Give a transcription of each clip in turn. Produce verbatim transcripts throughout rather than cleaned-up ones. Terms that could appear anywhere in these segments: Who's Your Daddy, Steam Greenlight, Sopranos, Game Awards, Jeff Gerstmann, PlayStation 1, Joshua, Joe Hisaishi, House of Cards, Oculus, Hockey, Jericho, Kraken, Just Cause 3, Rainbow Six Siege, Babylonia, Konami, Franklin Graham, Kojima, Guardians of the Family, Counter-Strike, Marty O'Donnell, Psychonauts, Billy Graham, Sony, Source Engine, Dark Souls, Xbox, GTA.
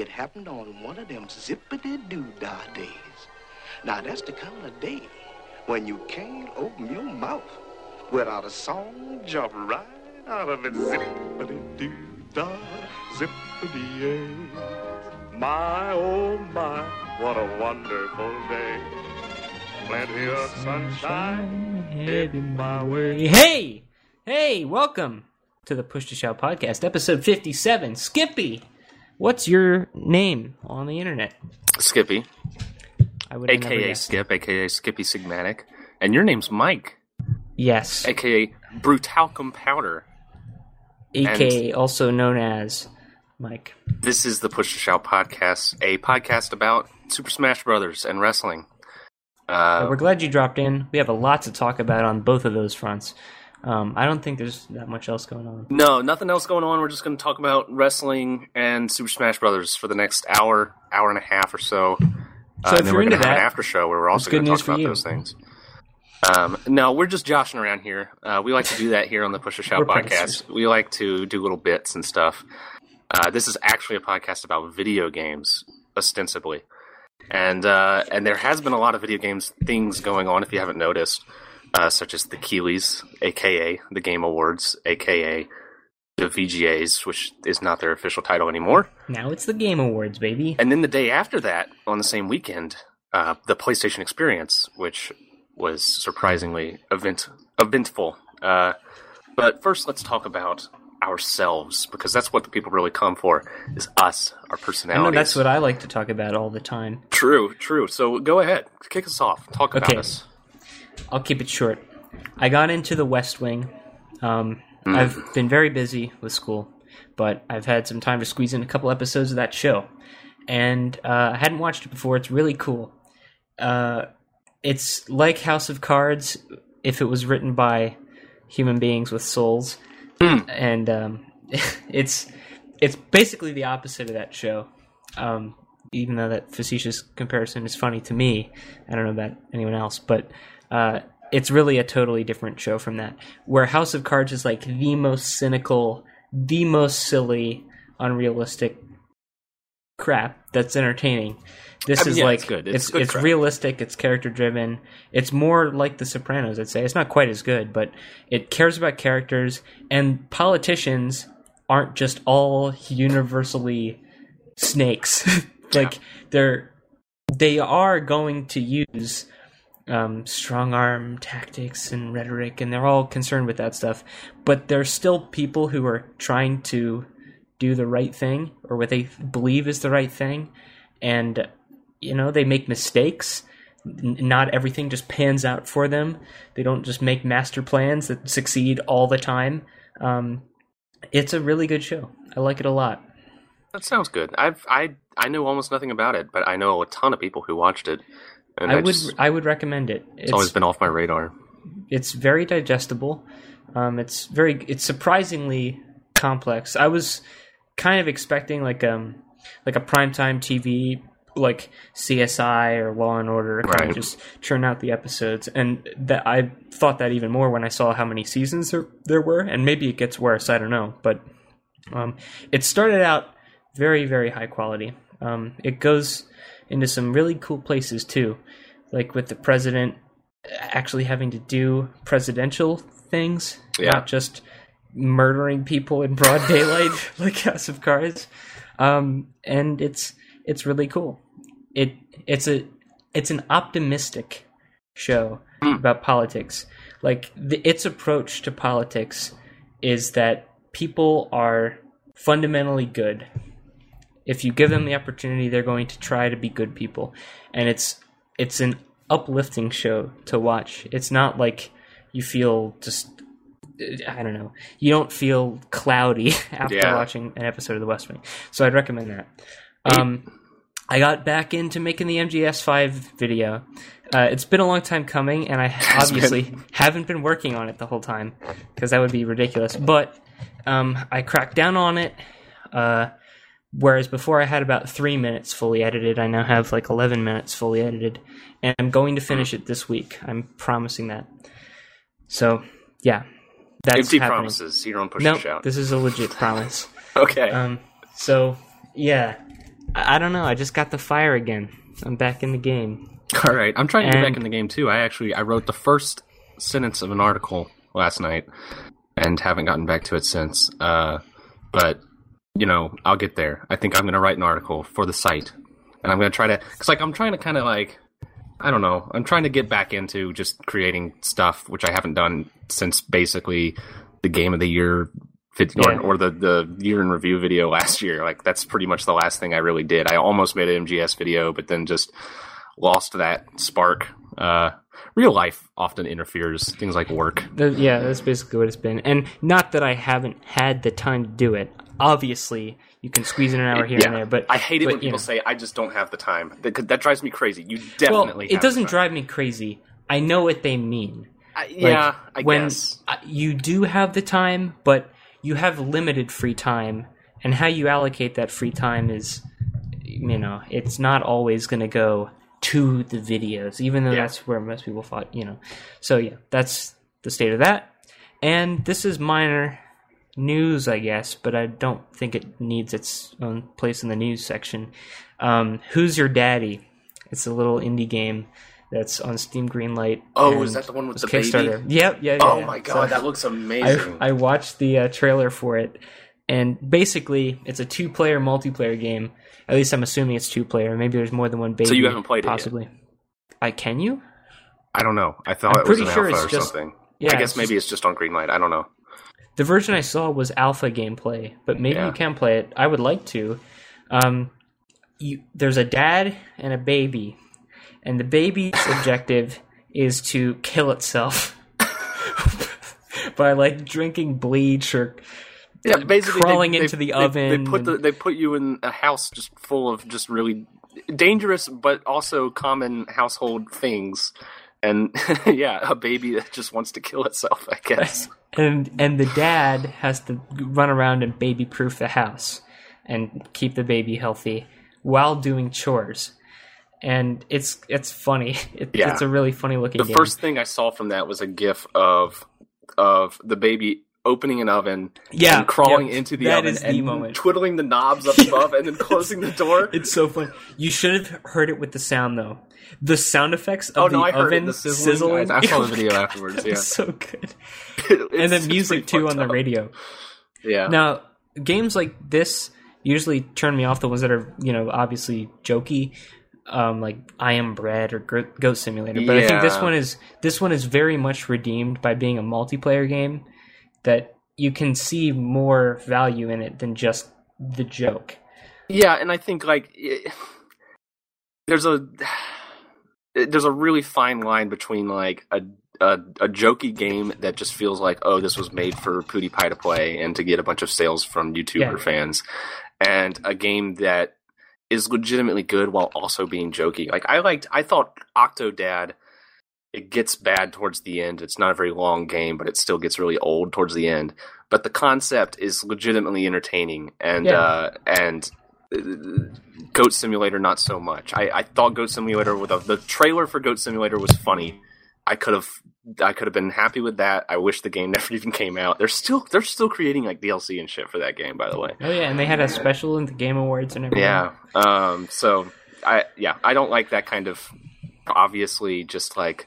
It happened on one of them zippity-doo-dah days. Now, that's the kind of day when you can't open your mouth without a song jump right out of it. Zippity-doo-dah, zippity-ay. My, oh, my, what a wonderful day. Plenty of sunshine heading my way. Hey! Hey, welcome to the Push to Shout podcast, episode fifty-seven. Skippy, what's your name on the internet? Skippy. I would A K A Skip, A K A Skippy Sigmatic. And your name's Mike. Yes. A K A Brutalcum Powder. A K A also known as Mike. This is the Push to Shout podcast, a podcast about Super Smash Brothers and wrestling. Uh, we're glad you dropped in. We have a lot to talk about on both of those fronts. Um, I don't think there's that much else going on. No, nothing else going on. We're just going to talk about wrestling and Super Smash Brothers for the next hour, hour and a half or so. So uh, if and then you're we're into gonna that, have an after show where we're also going to talk about you. those things. Um, no, we're just joshing around here. Uh, we like to do that here on the Push to Shout podcast. We like to do little bits and stuff. Uh, this is actually a podcast about video games, ostensibly. And uh, and there has been a lot of video games things going on, if you haven't noticed, uh, such as the Keelys, a k a the Game Awards, a k a the V G As, which is not their official title anymore. Now it's the Game Awards, baby. And then the day after that, on the same weekend, uh, the PlayStation Experience, which was surprisingly event eventful. Uh, but first, let's talk about ourselves, because that's what the people really come for, is us, our personalities. I know that's what I like to talk about all the time. True, true. So go ahead. Kick us off. Talk about okay. us. I'll keep it short. I got into the West Wing. Um, mm. I've been very busy with school, but I've had some time to squeeze in a couple episodes of that show. And uh, I hadn't watched it before. It's really cool. Uh, it's like House of Cards if it was written by human beings with souls. Mm. And um, it's it's basically the opposite of that show, um, even though that facetious comparison is funny to me. I don't know about anyone else, but uh, it's really a totally different show from that, where House of Cards is like the most cynical, the most silly, unrealistic crap that's entertaining. This I mean, is yeah, like it's good. It's, it's, good it's realistic, it's character driven, it's more like The Sopranos, I'd say. It's not quite as good, but it cares about characters, and politicians aren't just all universally snakes. like yeah. they're they are going to use um, strong arm tactics and rhetoric, and they're all concerned with that stuff. But there's still people who are trying to do the right thing, or what they believe is the right thing, and you know, they make mistakes. Not everything just pans out for them. They don't just make master plans that succeed all the time. Um, it's a really good show. I like it a lot. That sounds good. I've I I know almost nothing about it, but I know a ton of people who watched it. And I, I would just, I would recommend it. It's, it's always been off my radar. It's very digestible. Um, it's very it's surprisingly complex. I was kind of expecting like um like a primetime T V, like C S I or Law and Order, kind right. of just churn out the episodes, and that I thought that even more when I saw how many seasons there, there were, and maybe it gets worse, I don't know, but um, it started out very, very high quality. Um, it goes into some really cool places too, like with the president actually having to do presidential things, yeah. not just murdering people in broad daylight like House of Cards. Um, and it's it's really cool. It it's a it's an optimistic show about politics. Like the, its approach to politics is that people are fundamentally good. If you give them the opportunity, they're going to try to be good people. And it's it's an uplifting show to watch. It's not like you feel just I don't know. You don't feel cloudy after yeah. watching an episode of The West Wing. So I'd recommend that. Um, I got back into making the M G S five video. Uh, it's been a long time coming, and I obviously haven't been working on it the whole time, because that would be ridiculous. But um, I cracked down on it, uh, whereas before I had about three minutes fully edited. I now have like eleven minutes fully edited, and I'm going to finish it this week. I'm promising that. So, yeah. That's Empty happening. promises. You don't push nope, it out. This is a legit promise. Okay. Um, so, yeah. I don't know. I just got the fire again. I'm back in the game. All right. I'm trying and... to get back in the game, too. I actually I wrote the first sentence of an article last night and haven't gotten back to it since. Uh, but, you know, I'll get there. I think I'm going to write an article for the site. And I'm going to try to... Because, like, I'm trying to kind of, like... I don't know. I'm trying to get back into just creating stuff, which I haven't done since basically the Game of the Year... Yeah. Or the, the year in review video last year. Like, that's pretty much the last thing I really did. I almost made an M G S video, but then just lost that spark. Uh, real life often interferes. Things like work. The, yeah, that's basically what it's been. And not that I haven't had the time to do it. Obviously, you can squeeze in an hour here yeah. and there. But I hate it but, when people know. say, I just don't have the time. That, that drives me crazy. You definitely well, it doesn't drive me crazy. I know what they mean. I, yeah, like, I when guess. I, you do have the time, but... You have limited free time, and how you allocate that free time is, you know, it's not always going to go to the videos, even though yeah. that's where most people thought, you know. So, yeah, that's the state of that. And this is minor news, I guess, but I don't think it needs its own place in the news section. Um, Who's Your Daddy? It's a little indie game that's on Steam Greenlight. Oh, is that the one with the Kickstarter baby? Yep, yeah, yeah. Oh yeah. my god, so that looks amazing. I, I watched the uh, trailer for it, and basically, it's a two-player multiplayer game. At least I'm assuming it's two-player. Maybe there's more than one baby. So you haven't played possibly. it yet? Possibly. I can you? I don't know. I thought I'm it was an sure alpha or just, something. Yeah, I guess it's maybe just, it's just on Greenlight. I don't know. The version I saw was alpha gameplay, but maybe yeah. you can play it. I would like to. Um, you, there's a dad and a baby. And the baby's objective is to kill itself by, like, drinking bleach or yeah, basically crawling they, into they, the they, oven. They put, the, they put you in a house just full of just really dangerous but also common household things. And, yeah, a baby that just wants to kill itself, I guess. And, and the dad has to run around and baby-proof the house and keep the baby healthy while doing chores. And it's it's funny. It, yeah. It's a really funny looking. The game. First thing I saw from that was a GIF of of the baby opening an oven, yeah, and crawling yep. into the that oven is the and moment. twiddling the knobs up above, and then closing the door. It's so funny. You should have heard it with the sound though. The sound effects of oh, no, the I heard oven it, the sizzling. sizzling. I, I saw the video afterwards. Yeah, it's so good. It, and the music too on the radio. Yeah. Now games like this usually turn me off. The ones that are, you know, obviously jokey. Um, like I Am Bread or Goat Simulator, but yeah. I think this one is this one is very much redeemed by being a multiplayer game that you can see more value in it than just the joke. Yeah, and I think like it, there's a there's a really fine line between like a, a a jokey game that just feels like, oh, this was made for PewDiePie to play and to get a bunch of sales from YouTuber yeah. fans, and a game that is legitimately good while also being jokey. Like I liked, I thought Octodad. It gets bad towards the end. It's not a very long game, but it still gets really old towards the end. But the concept is legitimately entertaining, and yeah. uh, and Goat Simulator not so much. I, I thought Goat Simulator with a, the trailer for Goat Simulator was funny. I could have I could have been happy with that. I wish the game never even came out. They're still they're still creating like D L C and shit for that game, by the way. Oh yeah, and they had a special in the Game Awards and everything. Yeah. Um so I yeah, I don't like that kind of obviously just like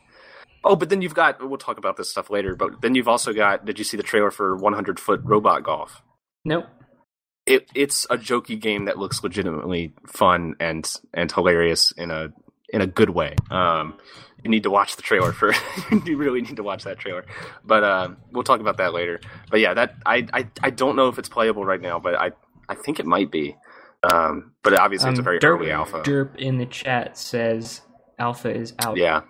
oh, but then you've got we'll talk about this stuff later, but then you've also got did you see the trailer for one hundred foot Robot Golf? Nope. It it's a jokey game that looks legitimately fun and and hilarious in a in a good way. Um You need to watch the trailer for. You really need to watch that trailer, but uh, we'll talk about that later. But yeah, that I, I I don't know if it's playable right now, but I I think it might be. Um, but obviously, um, it's a very Derp, early alpha. Derp in the chat says alpha is out. Yeah,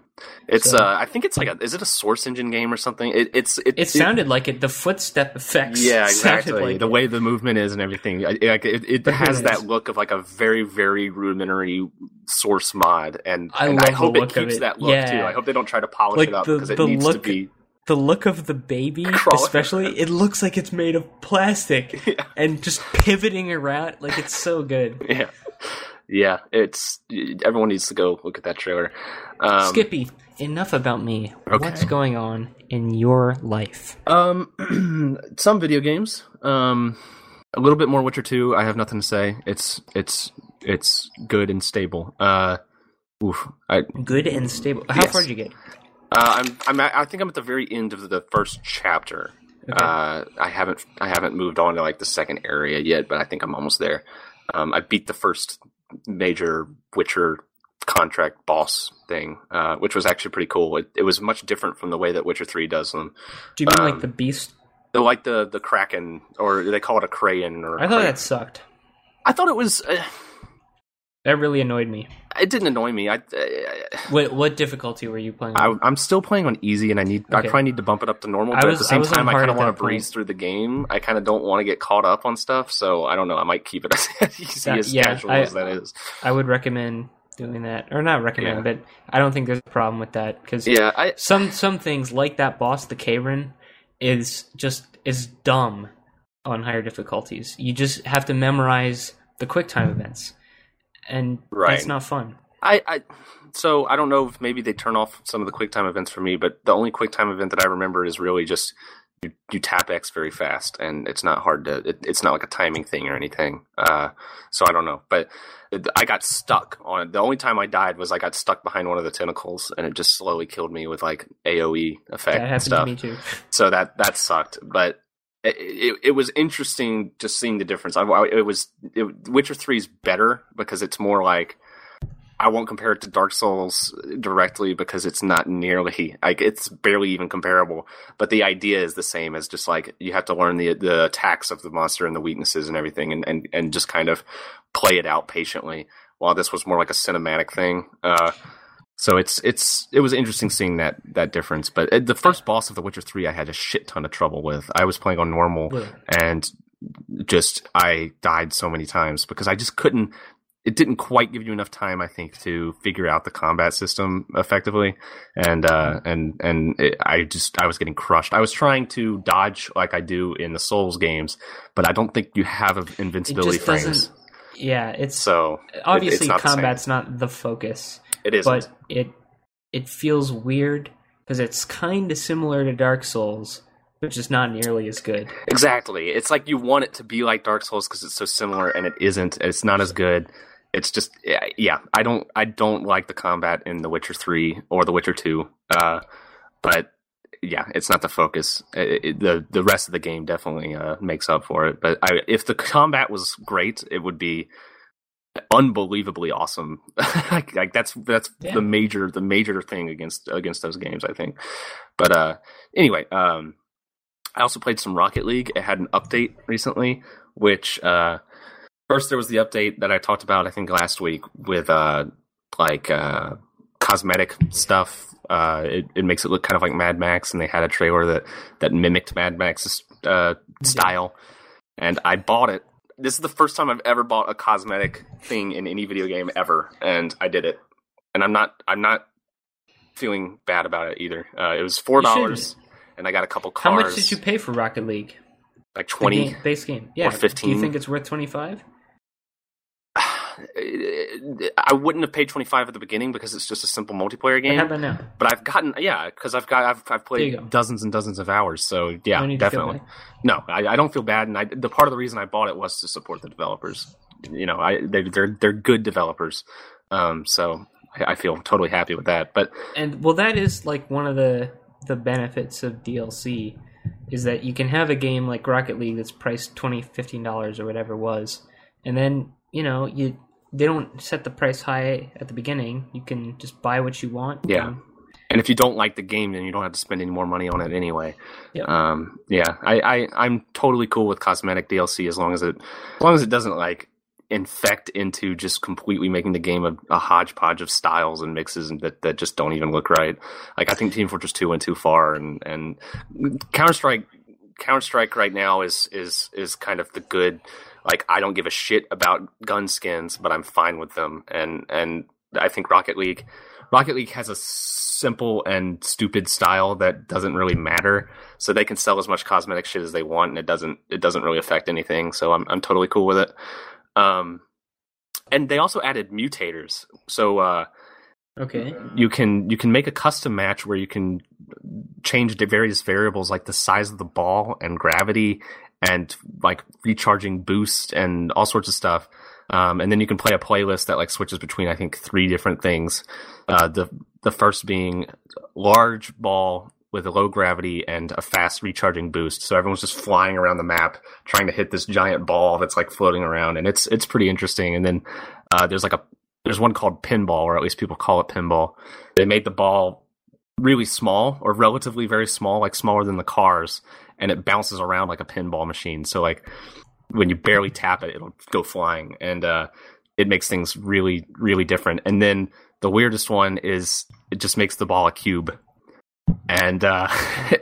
it's. So, uh, I think it's like a. Is it a Source Engine game or something? It it's it, it sounded it, like it. The footstep effects. Yeah, exactly. Like the it. way the movement is and everything. It, it, it has that look of like a very very rudimentary. Source mod, and I, and I hope it keeps it. that look yeah. too. I hope they don't try to polish like it up because it the needs look, to be the look of the baby, crawling. especially. It looks like it's made of plastic yeah. and just pivoting around. Like it's so good. Yeah, yeah. It's everyone needs to go look at that trailer. Um, Skippy, enough about me. Okay. What's going on in your life? Um, some video games. Um, a little bit more Witcher two. I have nothing to say. It's it's. it's good and stable. Uh, oof, I, good and stable. How yes. far did you get? Uh, I'm, I'm, I think I'm at the very end of the first chapter. Okay. Uh, I haven't, I haven't moved on to like the second area yet, but I think I'm almost there. Um, I beat the first major Witcher contract boss thing, uh, which was actually pretty cool. It, it was much different from the way that Witcher three does them. Do you mean um, like the beast? The, like the the Kraken, or they call it a Kraken. Or a I thought Kraken. That sucked. I thought it was. Uh, that really annoyed me. It didn't annoy me. I. I what what difficulty were you playing? I, I'm still playing on easy, and I need. Okay. I probably need to bump it up to normal. But was, at the same I time, I kind of want to breeze through the game. I kind of don't want to get caught up on stuff. So I don't know. I might keep it as easy that, as yeah, casual I, as that is. I would recommend doing that, or not recommend, yeah. but I don't think there's a problem with that because yeah, I, some some things like that boss, the Kraken, is just is dumb on higher difficulties. You just have to memorize the QuickTime events, and right. that's not fun. I, I so I don't know if maybe they turn off some of the QuickTime events for me, but the only QuickTime event that I remember is really just you, you tap X very fast, and it's not hard to. It, it's not like a timing thing or anything. Uh, so I don't know, but I got stuck on it. The only time I died was I got stuck behind one of the tentacles, and it just slowly killed me with like A O E effect that happened stuff. To me too. So that that sucked, but it, it, it was interesting just seeing the difference. I, I, it was it, Witcher three is better because it's more like I won't compare it to Dark Souls directly because it's not nearly like it's barely even comparable. But the idea is the same as just like you have to learn the the attacks of the monster and the weaknesses and everything, and and, and just kind of play it out patiently, while this was more like a cinematic thing. Uh, so it's it's it was interesting seeing that that difference. But the first boss of The Witcher three, I had a shit ton of trouble with. I was playing on normal, yeah. and just I died so many times because I just couldn't. It didn't quite give you enough time, I think, to figure out the combat system effectively, and uh, and and it, I just I was getting crushed. I was trying to dodge like I do in the Souls games, but I don't think you have invincibility frames. Yeah, it's so obviously it, it's combat's the not the focus. It is, but it it feels weird because it's kind of similar to Dark Souls, which is not nearly as good. Exactly, it's like you want it to be like Dark Souls because it's so similar, and it isn't. It's not as good. It's just yeah. I don't I don't like the combat in The Witcher three or The Witcher two, uh, but yeah, it's not the focus. It, it, the The rest of the game definitely uh, makes up for it. But I, if the combat was great, it would be unbelievably awesome. like, like that's that's yeah. the major the major thing against against those games, I think. But uh, anyway, um, I also played some Rocket League. It had an update recently, which uh, first there was the update that I talked about I think last week with uh, like uh, cosmetic stuff. Uh, it, it makes it look kind of like Mad Max, and they had a trailer that, that mimicked Mad Max's uh, style. Yeah. And I bought it. This is the first time I've ever bought a cosmetic thing in any video game ever, and I did it. And I'm not I'm not feeling bad about it either. Uh, it was four dollars, and I got a couple cars. How much did you pay for Rocket League? Like twenty game, base game, yeah. Or fifteen. Do you think it's worth twenty five? I wouldn't have paid twenty-five at the beginning because it's just a simple multiplayer game. I have that now. But I've gotten, yeah, because I've got, I've, I've played dozens and dozens of hours. So yeah, definitely. No, I, I don't feel bad, and I, the part of the reason I bought it was to support the developers. You know, I they, they're they're good developers, um, so I, I feel totally happy with that. But and well, that is like one of the the benefits of D L C is that you can have a game like Rocket League that's priced twenty, fifteen dollars or whatever it was, and then you know you. They don't set the price high at the beginning. You can just buy what you want. Yeah. Um, and if you don't like the game, then you don't have to spend any more money on it anyway. Yep. Um, yeah. I, I, I'm totally cool with cosmetic D L C as long as it as long as it doesn't like infect into just completely making the game a, a hodgepodge of styles and mixes and that, that just don't even look right. Like I think Team Fortress two went too far, and, and Counter-Strike Counter-Strike right now is is is kind of the good. Like, I don't give a shit about gun skins, but I'm fine with them. And and I think Rocket League Rocket League has a simple and stupid style that doesn't really matter. So they can sell as much cosmetic shit as they want, and it doesn't it doesn't really affect anything. So I'm I'm totally cool with it. Um, and they also added mutators. So uh, okay, you can you can make a custom match where you can change various variables like the size of the ball and gravity and like recharging boost and all sorts of stuff. Um, and then you can play a playlist that like switches between, I think, three different things. Uh, the the first being large ball with a low gravity and a fast recharging boost. So everyone's just flying around the map trying to hit this giant ball that's like floating around, and it's it's pretty interesting. And then uh, there's like a there's one called Pinball, or at least people call it Pinball. They made the ball really small, or relatively very small, like smaller than the cars, and it bounces around like a pinball machine. So like when you barely tap it, it'll go flying, and uh, it makes things really, really different. And then the weirdest one is it just makes the ball a cube. And uh,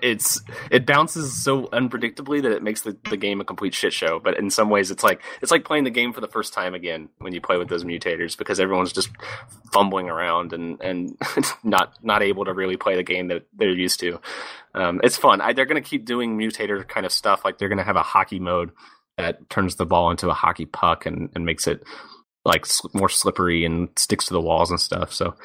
it's it bounces so unpredictably that it makes the, the game a complete shit show. But in some ways, it's like it's like playing the game for the first time again when you play with those mutators, because everyone's just fumbling around and, and not not able to really play the game that they're used to. Um, it's fun. I, they're going to keep doing mutator kind of stuff. Like they're going to have a hockey mode that turns the ball into a hockey puck and, and makes it like sl- more slippery and sticks to the walls and stuff. So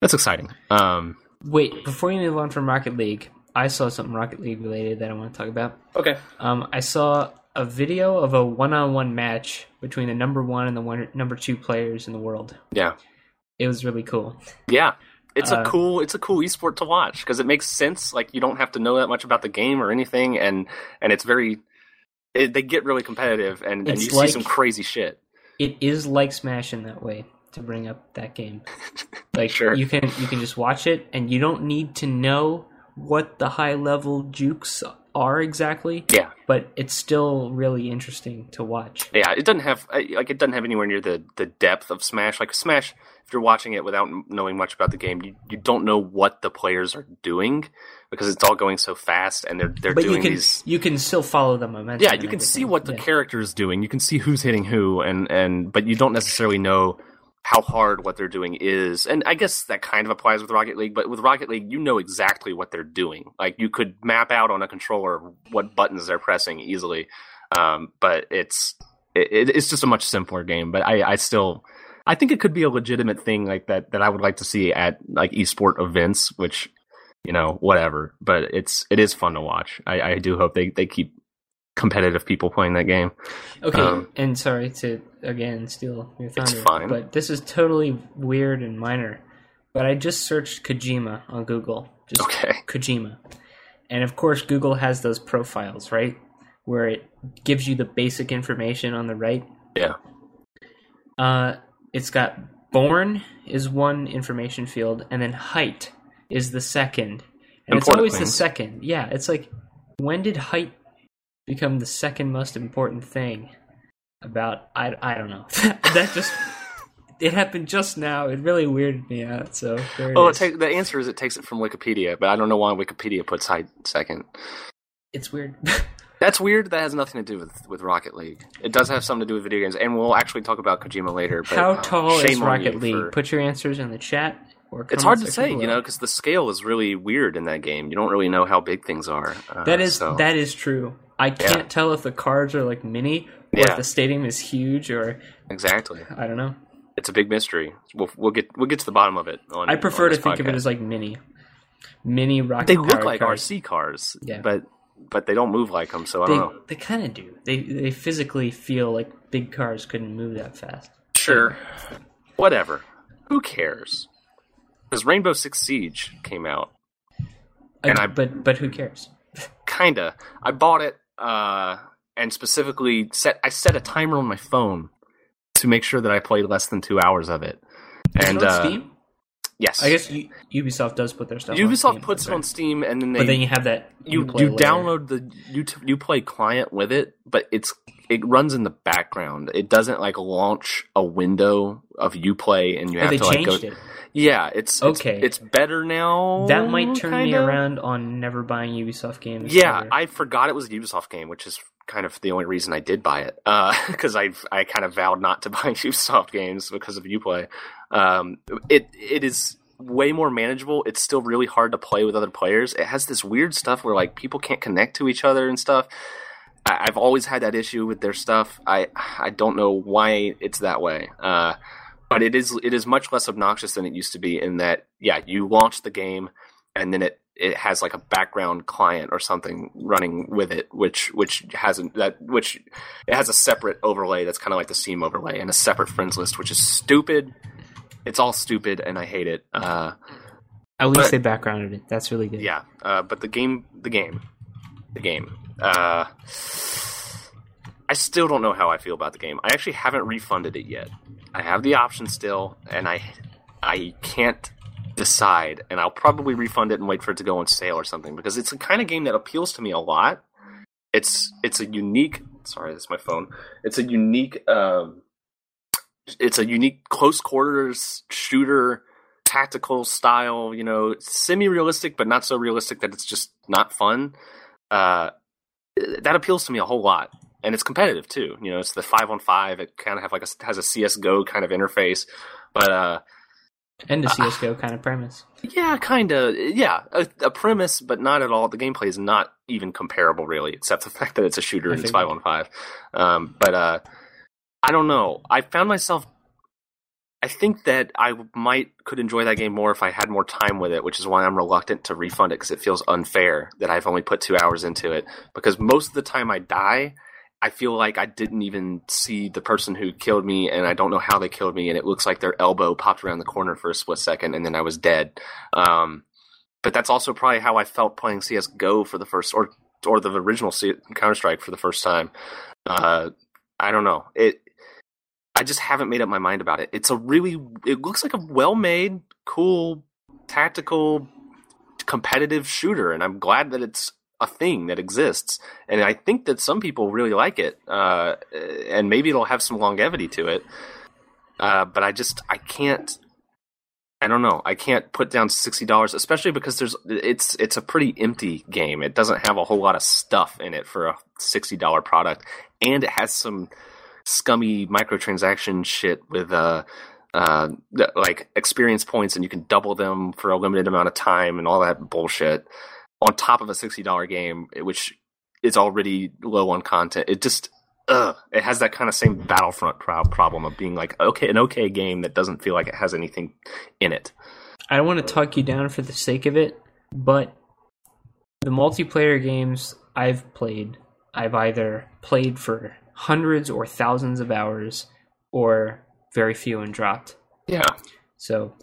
that's exciting. Um, Wait, before you move on from Rocket League, I saw something Rocket League related that I want to talk about. Okay. Um, I saw a video of a one-on-one match between the number one and the one, number two players in the world. Yeah. It was really cool. Yeah. It's uh, a cool it's a cool esport to watch because it makes sense. Like, you don't have to know that much about the game or anything, and, and it's very... It, they get really competitive, and, and you like, see some crazy shit. It is like Smash in that way. To bring up that game, like sure. you can you can just watch it, and you don't need to know what the high level jukes are exactly. Yeah, but it's still really interesting to watch. Yeah, it doesn't have like it doesn't have anywhere near the, the depth of Smash. Like Smash, if you're watching it without knowing much about the game, you, you don't know what the players are doing because it's all going so fast, and they're they're but doing you can, these. You can still follow the momentum. Yeah, you can see what the yeah. character is doing. You can see who's hitting who, and, and but you don't necessarily know how hard what they're doing is. And I guess that kind of applies with Rocket League, but with Rocket League, you know exactly what they're doing. Like, you could map out on a controller what buttons they're pressing easily. Um, but it's it, it's just a much simpler game. But I, I still... I think it could be a legitimate thing like that that I would like to see at, like, esport events, which, you know, whatever. But it's it is fun to watch. I, I do hope they, they keep competitive people playing that game. Okay, um, and sorry to, again, steal your thunder. It's fine. But this is totally weird and minor. But I just searched Kojima on Google. Just okay. Kojima. And of course, Google has those profiles, right? Where it gives you the basic information on the right. Yeah. Uh, it's got born is one information field, and then height is the second. And Important it's always things. the second. Yeah, it's like, when did height become the second most important thing about I, I don't know. That just it happened just now. It really weirded me out. So there it well, is. It take, the answer is it takes it from Wikipedia, but I don't know why Wikipedia puts height second. It's weird. That's weird. That has nothing to do with, with Rocket League. It does have something to do with video games, and we'll actually talk about Kojima later. But, How tall um, is Rocket League? For... Put your answers in the chat. Or it's hard to say, you know, because the scale is really weird in that game. You don't really know how big things are. Uh, that is so. that is true. I can't yeah. tell if the cards are, like, mini or yeah. if the stadium is huge or... Exactly. I don't know. It's a big mystery. We'll, we'll get we'll get to the bottom of it. On, I prefer to podcast. think of it as, like, mini. Mini rocket They look like cars. R C cars, yeah. but but they don't move like them, so I they, don't know. They kind of do. They They physically feel like big cars couldn't move that fast. Sure. Like, whatever. Who cares? Because Rainbow Six Siege came out. I, and I, but, but who cares? Kinda. I bought it. Uh, and specifically set, I set a timer on my phone to make sure that I played less than two hours of it. And, on uh, Steam? Yes. I guess U- Ubisoft does put their stuff Ubisoft on Steam. Ubisoft puts it on Steam, and then they... But then you have that... You, you download the Uplay client with it, but it's it runs in the background. It doesn't, like, launch a window of Uplay, and you have oh, to, like, go... they changed it. Yeah, it's, okay. it's it's better now. That might turn kinda. me around on never buying Ubisoft games. Yeah, either. I forgot it was a Ubisoft game, which is kind of the only reason I did buy it. Because uh, I I kind of vowed not to buy Ubisoft games because of Uplay. Um, it it is way more manageable. It's still really hard to play with other players. It has this weird stuff where like people can't connect to each other and stuff. I, I've always had that issue with their stuff. I I don't know why it's that way. Uh, But it is it is much less obnoxious than it used to be in that, yeah, you launch the game and then it it has like a background client or something running with it, which which hasn't that which it has a separate overlay that's kind of like the Steam overlay and a separate friends list, which is stupid. It's all stupid, and I hate it. Uh, At least but, they backgrounded it. That's really good. Yeah, uh, but the game, the game, the game. Uh, I still don't know how I feel about the game. I actually haven't refunded it yet. I have the option still, and I I can't decide, and I'll probably refund it and wait for it to go on sale or something, because it's the kind of game that appeals to me a lot. It's it's a unique sorry, that's my phone. It's a unique um, it's a unique close quarters shooter tactical style, you know, semi-realistic but not so realistic that it's just not fun. Uh, that appeals to me a whole lot. And it's competitive too. You know, it's the five on five. It kind of have like a, has a C S G O kind of interface. But uh And a C S G O uh, kind of premise. Yeah, kind of. Yeah, a, a premise, but not at all. The gameplay is not even comparable, really, except the fact that it's a shooter I and it's five on five. Um, but uh, I don't know. I found myself... I think that I might could enjoy that game more if I had more time with it, which is why I'm reluctant to refund it, because it feels unfair that I've only put two hours into it. Because most of the time I die... I feel like I didn't even see the person who killed me, and I don't know how they killed me, and it looks like their elbow popped around the corner for a split second, and then I was dead. Um, but that's also probably how I felt playing C S G O for the first, or or the original C- Counter-Strike for the first time. Uh, I don't know. It. I just haven't made up my mind about it. It's a really, it looks like a well-made, cool, tactical, competitive shooter, and I'm glad that it's a thing that exists, and I think that some people really like it, uh, and maybe it'll have some longevity to it. Uh, but I just, I can't, I don't know, I can't put down sixty dollars, especially because there's, it's, it's a pretty empty game. It doesn't have a whole lot of stuff in it for a sixty dollars product, and it has some scummy microtransaction shit with, uh, uh, like experience points, and you can double them for a limited amount of time and all that bullshit. On top of a sixty dollars game, which is already low on content. It just, ugh, it has that kind of same Battlefront problem of being like, okay, an okay game that doesn't feel like it has anything in it. I don't want to talk you down for the sake of it, but the multiplayer games I've played, I've either played for hundreds or thousands of hours, or very few and dropped. Yeah. So,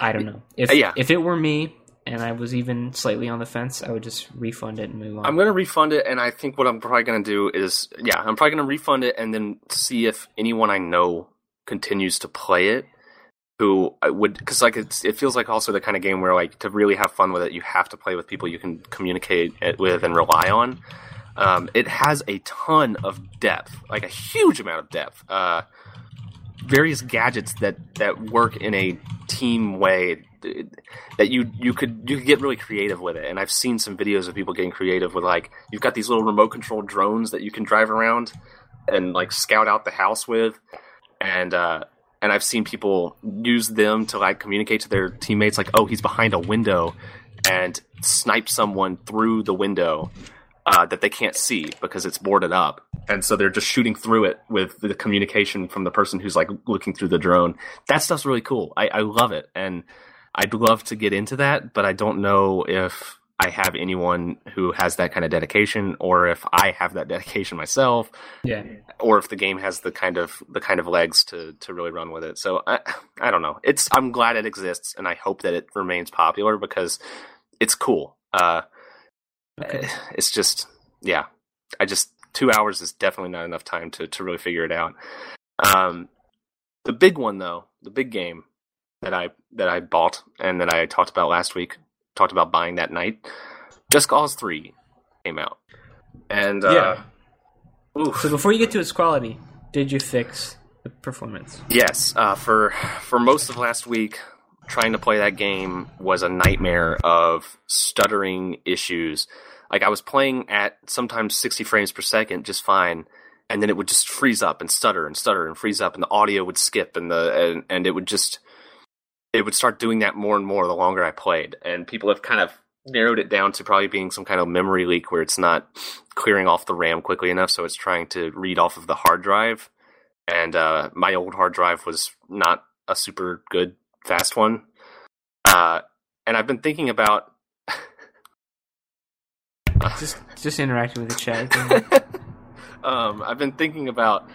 I don't know. If, yeah. if it were me... and I was even slightly on the fence, I would just refund it and move on. I'm going to refund it, and I think what I'm probably going to do is... Yeah, I'm probably going to refund it and then see if anyone I know continues to play it, who I would... Because like it's, it feels like also the kind of game where like to really have fun with it, you have to play with people you can communicate it with and rely on. Um, it has a ton of depth, like a huge amount of depth. Uh, various gadgets that, that work in a team way... that you you could you could get really creative with it, and I've seen some videos of people getting creative with, like, you've got these little remote control drones that you can drive around and like scout out the house with, and uh, and I've seen people use them to like communicate to their teammates, like, oh, he's behind a window, and snipe someone through the window uh, that they can't see because it's boarded up, and so they're just shooting through it with the communication from the person who's like looking through the drone. That stuff's really cool. I, I love it, and I'd love to get into that, but I don't know if I have anyone who has that kind of dedication, or if I have that dedication myself, yeah, or if the game has the kind of the kind of legs to, to really run with it. So I I don't know. It's I'm glad it exists, and I hope that it remains popular because it's cool. Uh, okay. It's just yeah, I just two hours is definitely not enough time to to really figure it out. Um, the big one though, the big game. that I that I bought and that I talked about last week, talked about buying that night, Just Cause three came out. And uh, yeah. Oof. So before you get to its quality, did you fix the performance? Yes. Uh, for for most of last week, trying to play that game was a nightmare of stuttering issues. Like I was playing at sometimes sixty frames per second just fine, and then it would just freeze up and stutter and stutter and freeze up, and the audio would skip, and the and, and it would just... it would start doing that more and more the longer I played. And people have kind of narrowed it down to probably being some kind of memory leak where it's not clearing off the RAM quickly enough, so it's trying to read off of the hard drive. And uh, my old hard drive was not a super good, fast one. Uh, and I've been thinking about Just just interacting with the chat. um, I've been thinking about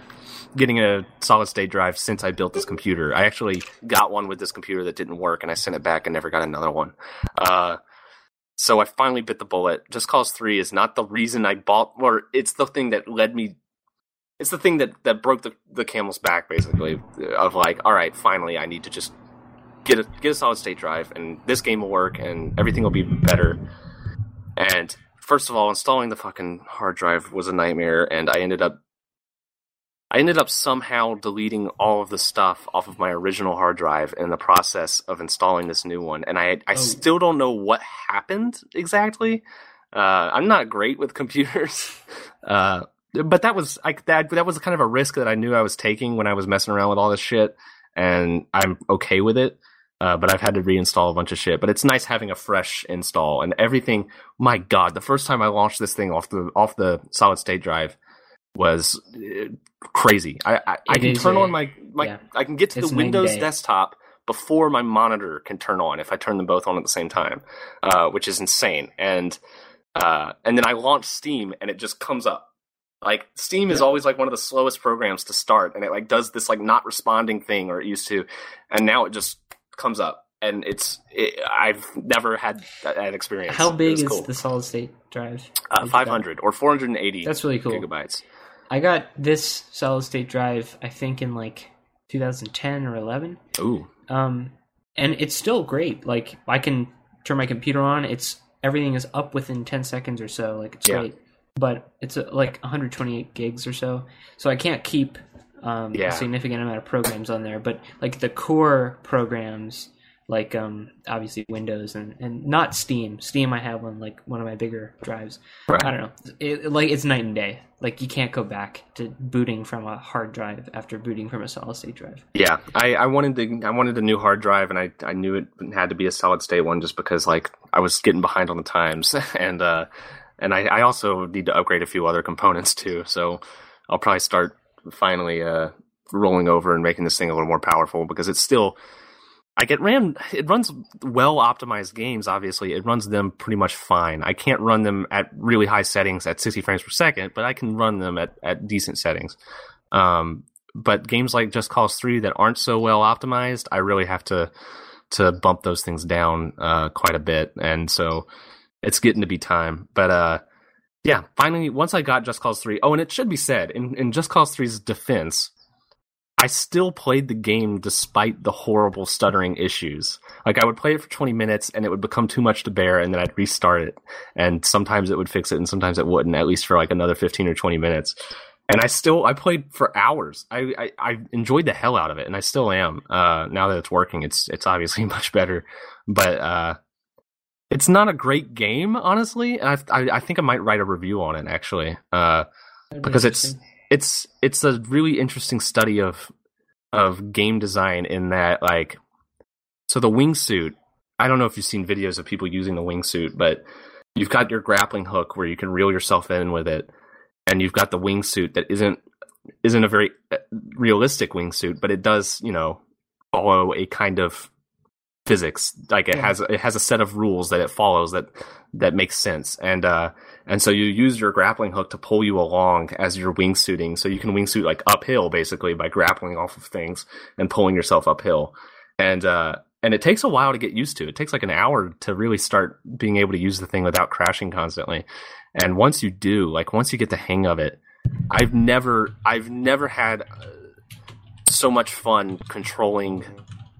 getting a solid state drive since I built this computer. I actually got one with this computer that didn't work, and I sent it back and never got another one. Uh, so I finally bit the bullet. Just Cause three is not the reason I bought, or it's the thing that led me. It's the thing that, that broke the, the camel's back, basically, of like, all right, finally, I need to just get a, get a solid state drive, and this game will work, and everything will be better. And first of all, installing the fucking hard drive was a nightmare, and I ended up I ended up somehow deleting all of the stuff off of my original hard drive in the process of installing this new one, and I I oh. still don't know what happened exactly. Uh, I'm not great with computers, uh, but that was I, that that was kind of a risk that I knew I was taking when I was messing around with all this shit, and I'm okay with it. Uh, but I've had to reinstall a bunch of shit. But it's nice having a fresh install and everything. My God, the first time I launched this thing off the off the solid state drive was crazy. I I, I can turn a, on my, my yeah. I can get to it's the Windows desktop before my monitor can turn on if I turn them both on at the same time, uh, which is insane. And uh, and then I launch Steam and it just comes up. Like Steam is always like one of the slowest programs to start, and it like does this like not responding thing or it used to, and now it just comes up, and it's it, I've never had that experience. How big is cool. the solid state drive? Uh, five hundred or four hundred eighty. That's really cool. Gigabytes. I got this solid state drive, I think, in like two thousand ten or eleven. Ooh. Um, and it's still great. Like I can turn my computer on. It's everything is up within ten seconds or so. Like it's yeah. great, but it's uh, like one hundred twenty-eight gigs or so. So I can't keep um, yeah. a significant amount of programs on there, but like the core programs, like um, obviously Windows and, and not Steam. Steam, I have one like one of my bigger drives. Right. I don't know, it, like it's night and day. Like you can't go back to booting from a hard drive after booting from a solid state drive. Yeah, I, I wanted the I wanted a new hard drive, and I I knew it had to be a solid state one just because like I was getting behind on the times, and uh, and I, I also need to upgrade a few other components too. So I'll probably start finally uh, rolling over and making this thing a little more powerful because it's still. I get RAM. It runs well optimized games. Obviously, it runs them pretty much fine. I can't run them at really high settings at sixty frames per second, but I can run them at, at decent settings. Um, but games like Just Cause three that aren't so well optimized, I really have to to bump those things down uh, quite a bit. And so it's getting to be time. But uh, yeah, finally, once I got Just Cause three, oh, and it should be said in, in Just Cause three's defense, I still played the game despite the horrible stuttering issues. Like, I would play it for twenty minutes, and it would become too much to bear, and then I'd restart it. And sometimes it would fix it, and sometimes it wouldn't, at least for, like, another fifteen or twenty minutes. And I still... I played for hours. I, I, I enjoyed the hell out of it, and I still am. Uh, now that it's working, it's it's obviously much better. But uh, it's not a great game, honestly. And I, I, I think I might write a review on it, actually. Uh, because it's... It's it's a really interesting study of of game design in that, like, so the wingsuit, I don't know if you've seen videos of people using the wingsuit, but you've got your grappling hook where you can reel yourself in with it, and you've got the wingsuit that isn't isn't a very realistic wingsuit, but it does, you know, follow a kind of physics. Like it yeah. has it has a set of rules that it follows that that makes sense, and uh and so you use your grappling hook to pull you along as you're wingsuiting, so you can wingsuit like uphill basically by grappling off of things and pulling yourself uphill, and uh and it takes a while to get used to. It takes like an hour to really start being able to use the thing without crashing constantly, and once you do, like once you get the hang of it, I've never I've never had so much fun controlling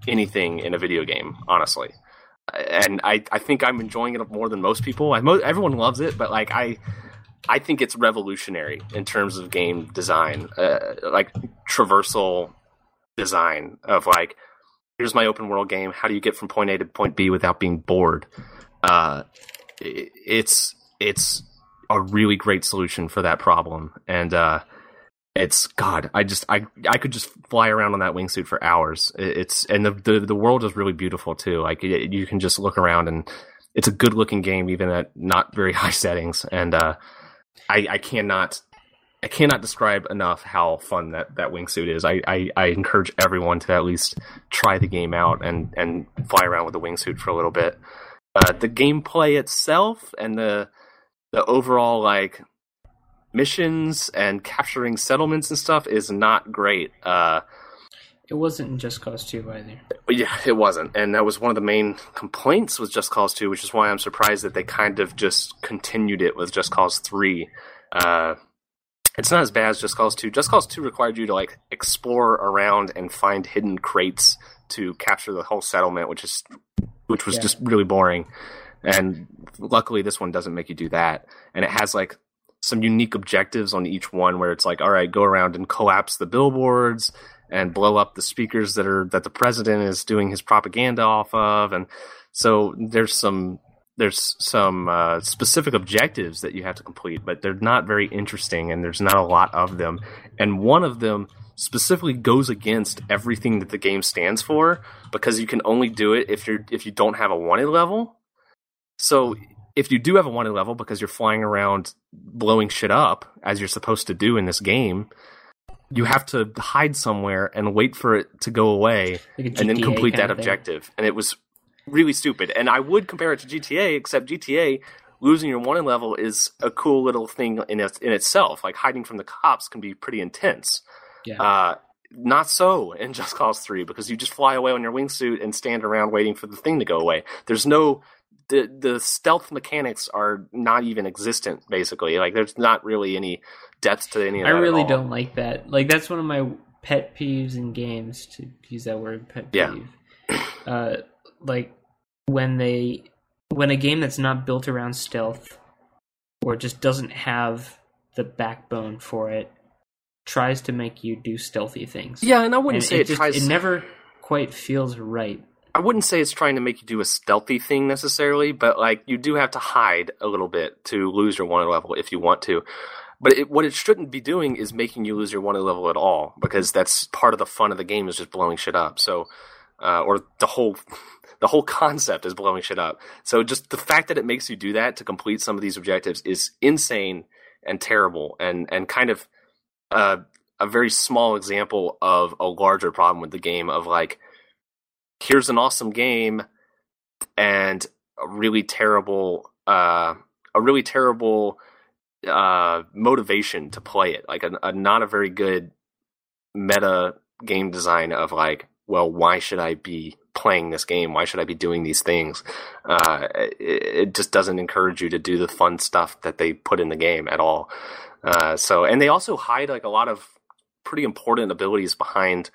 anything in a video game, honestly. And I, I think I'm enjoying it more than most people. I mo- everyone loves it, but like I I think it's revolutionary in terms of game design, uh, like traversal design of like, here's my open world game. How do you get from point A to point B without being bored? Uh, it, it's it's a really great solution for that problem. And uh, it's God. I just I I could just fly around on that wingsuit for hours. It's and the, the the world is really beautiful too. Like you can just look around, and it's a good looking game even at not very high settings. And uh, I I cannot I cannot describe enough how fun that, that wingsuit is. I, I I encourage everyone to at least try the game out and and fly around with the wingsuit for a little bit. Uh, the gameplay itself and the the overall like missions and capturing settlements and stuff is not great. Uh, it wasn't in Just Cause two either. Yeah, it wasn't. And that was one of the main complaints with Just Cause two, which is why I'm surprised that they kind of just continued it with Just Cause three. Uh, it's not as bad as Just Cause two. Just Cause two required you to like explore around and find hidden crates to capture the whole settlement, which is which was yeah. just really boring. And luckily, this one doesn't make you do that. And it has like some unique objectives on each one, where it's like, all right, go around and collapse the billboards and blow up the speakers that are that the president is doing his propaganda off of. And so there's some there's some uh, specific objectives that you have to complete, but they're not very interesting, and there's not a lot of them. And one of them specifically goes against everything that the game stands for, because you can only do it if you're if you don't have a wanted level. So if you do have a wanted level, because you're flying around blowing shit up, as you're supposed to do in this game, you have to hide somewhere and wait for it to go away, like and then complete that objective. And it was really stupid. And I would compare it to G T A, except G T A, losing your wanted level is a cool little thing in, it, in itself. Like, hiding from the cops can be pretty intense. Yeah. Uh, Not so in Just Cause three, because you just fly away on your wingsuit and stand around waiting for the thing to go away. There's no... The the stealth mechanics are not even existent, basically. Like, there's not really any depth to any of that. I really don't like that. Like, that's one of my pet peeves in games, to use that word, pet peeve. Yeah. Uh, like, when they... When a game that's not built around stealth, or just doesn't have the backbone for it, tries to make you do stealthy things. Yeah, and I wouldn't and say it, it just, tries... It never quite feels right. I wouldn't say it's trying to make you do a stealthy thing necessarily, but like you do have to hide a little bit to lose your wanted level if you want to. But it, what it shouldn't be doing is making you lose your wanted level at all, because that's part of the fun of the game is just blowing shit up. So, uh, or the whole the whole concept is blowing shit up. So just the fact that it makes you do that to complete some of these objectives is insane and terrible, and and kind of uh, a very small example of a larger problem with the game of like, here's an awesome game and a really terrible, uh, a really terrible uh, motivation to play it. Like a, a not a very good meta game design of like, well, why should I be playing this game? Why should I be doing these things? Uh, it, it just doesn't encourage you to do the fun stuff that they put in the game at all. Uh, so, and they also hide like a lot of pretty important abilities behind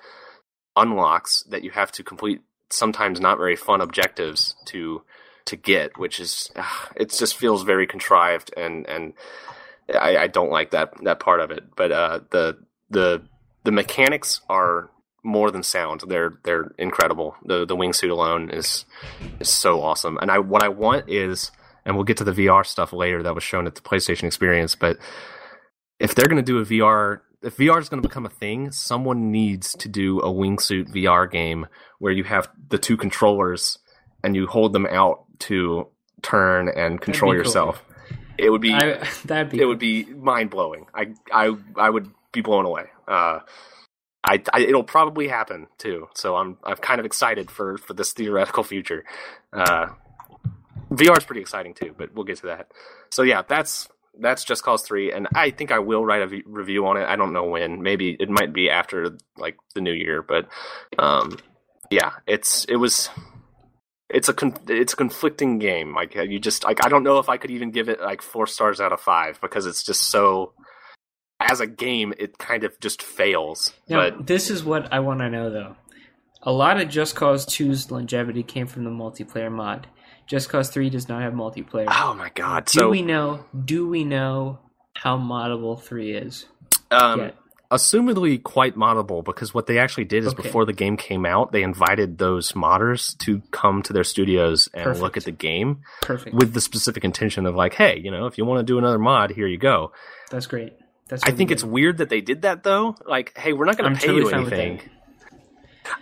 unlocks that you have to complete, sometimes not very fun objectives to to get, which is uh, it just feels very contrived, and and I, I don't like that that part of it. But uh, the the the mechanics are more than sound; they're they're incredible. The the wingsuit alone is is so awesome. And I what I want is, and we'll get to the V R stuff later that was shown at the PlayStation Experience. But if they're going to do a V R, if V R is going to become a thing, someone needs to do a wingsuit V R game where you have the two controllers and you hold them out to turn and control yourself. Cool. It would be, I, that'd be it cool. would be mind blowing. I, I, I would be blown away. Uh, I, I, it'll probably happen too. So I'm, I'm kind of excited for, for this theoretical future. Uh, V R is pretty exciting too, but we'll get to that. So yeah, that's, That's Just Cause three, and I think I will write a v- review on it. I don't know when. Maybe it might be after like the new year, but um, yeah, it's it was it's a con- it's a conflicting game. Like you just like I don't know if I could even give it like four stars out of five, because it's just so, as a game, it kind of just fails. Now, but this is what I want to know though. A lot of Just Cause two's longevity came from the multiplayer mod. Just Cause three does not have multiplayer. Oh my god! Do so, we know? Do we know how moddable three is? Um, yeah. Assumedly, quite moddable, because what they actually did is okay. before the game came out, they invited those modders to come to their studios and Perfect. look at the game, Perfect. with the specific intention of like, hey, you know, if you want to do another mod, here you go. That's great. That's really I think good. It's weird that they did that though. Like, hey, we're not going to pay totally you anything.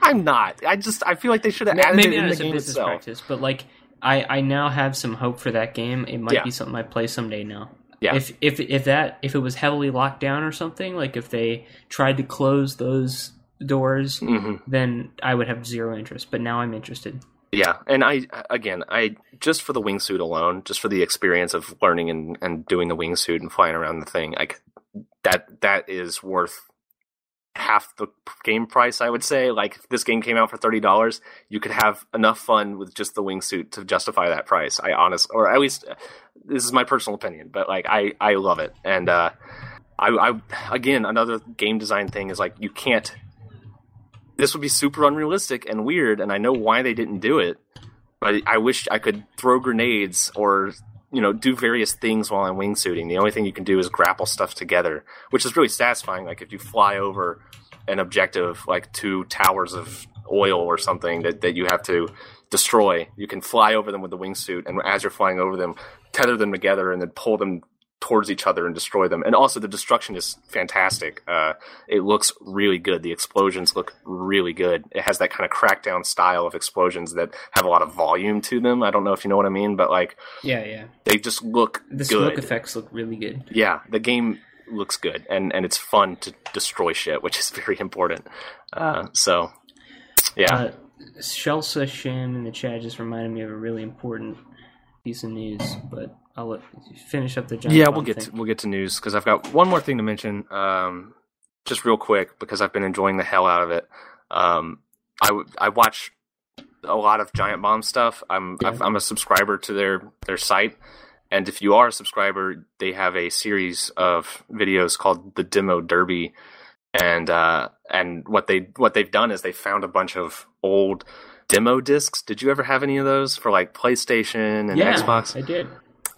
I'm not. I just I feel like they should have added maybe it in the game business itself. Practice, but like. I, I now have some hope for that game. It might yeah. be something I play someday now. Yeah. If if if that if it was heavily locked down or something, like if they tried to close those doors, mm-hmm. then I would have zero interest. But now I'm interested. Yeah, and I again, I just for the wingsuit alone, just for the experience of learning and, and doing the wingsuit and flying around the thing, I, that that is worth half the game price, I would say. Like, if this game came out for thirty dollars, you could have enough fun with just the wingsuit to justify that price. I honestly, or at least this is my personal opinion, but like I, I love it. And uh, I, I again, another game design thing is like you can't. This would be super unrealistic and weird, and I know why they didn't do it, but I wish I could throw grenades or, you know, do various things while I'm wingsuiting. The only thing you can do is grapple stuff together, which is really satisfying. Like, if you fly over an objective, like two towers of oil or something that, that you have to destroy, you can fly over them with the wingsuit, and as you're flying over them, tether them together and then pull them towards each other and destroy them. And also the destruction is fantastic. Uh, it looks really good. The explosions look really good. It has that kind of Crackdown style of explosions that have a lot of volume to them. I don't know if you know what I mean, but like, yeah, yeah, they just look the good. The smoke effects look really good. Yeah. The game looks good, and, and it's fun to destroy shit, which is very important. Uh, so yeah. Uh, Shell Session in the chat just reminded me of a really important piece of news, but I'll let, finish up the giant yeah. We'll get to, we'll get to news because I've got one more thing to mention, um, just real quick, because I've been enjoying the hell out of it. Um, I w- I watch a lot of Giant Bomb stuff. I'm yeah. I'm a subscriber to their their site, and if you are a subscriber, they have a series of videos called the Demo Derby, and uh, and what they what they've done is they found a bunch of old demo discs. Did you ever have any of those for like PlayStation and yeah, Xbox? I did.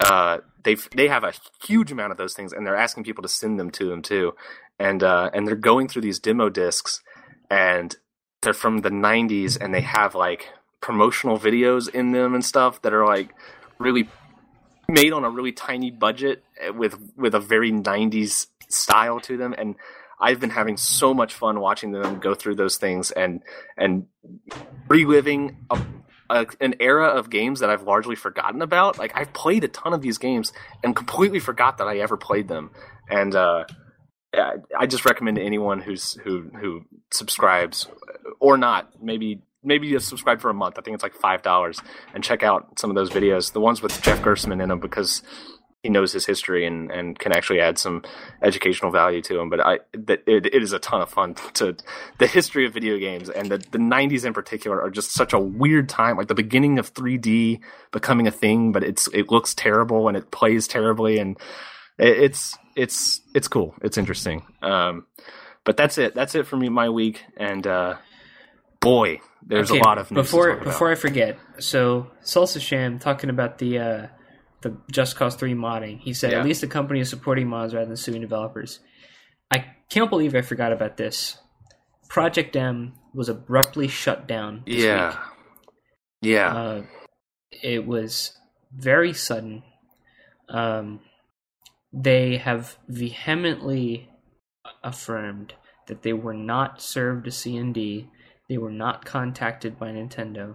Uh, they've, they have a huge amount of those things, and they're asking people to send them to them too. And, uh, and they're going through these demo discs, and they're from the nineties, and they have like promotional videos in them and stuff that are like really made on a really tiny budget with, with a very nineties style to them. And I've been having so much fun watching them go through those things and, and reliving a, Uh, an era of games that I've largely forgotten about. Like, I've played a ton of these games and completely forgot that I ever played them. And uh, I, I just recommend to anyone who's who who subscribes or not, maybe maybe you subscribe for a month. I think it's like five dollars, and check out some of those videos. The ones with Jeff Gerstmann in them, because he knows his history and, and can actually add some educational value to them. But I that it, it is a ton of fun to, to the history of video games, and the, the nineties in particular are just such a weird time. Like the beginning of three D becoming a thing, but it's it looks terrible and it plays terribly, and it, it's it's it's cool. It's interesting. Um, but that's it. That's it for me. My week, and uh, boy, there's okay, a lot of news before to talk about. Before I forget. So Salsa Sham talking about the. Uh, the Just Cause three modding. He said, yeah. At least the company is supporting mods rather than suing developers. I can't believe I forgot about this. Project M was abruptly shut down this yeah. week. Yeah. Uh, it was very sudden. Um, they have vehemently affirmed that they were not served a C and D. They were not contacted by Nintendo.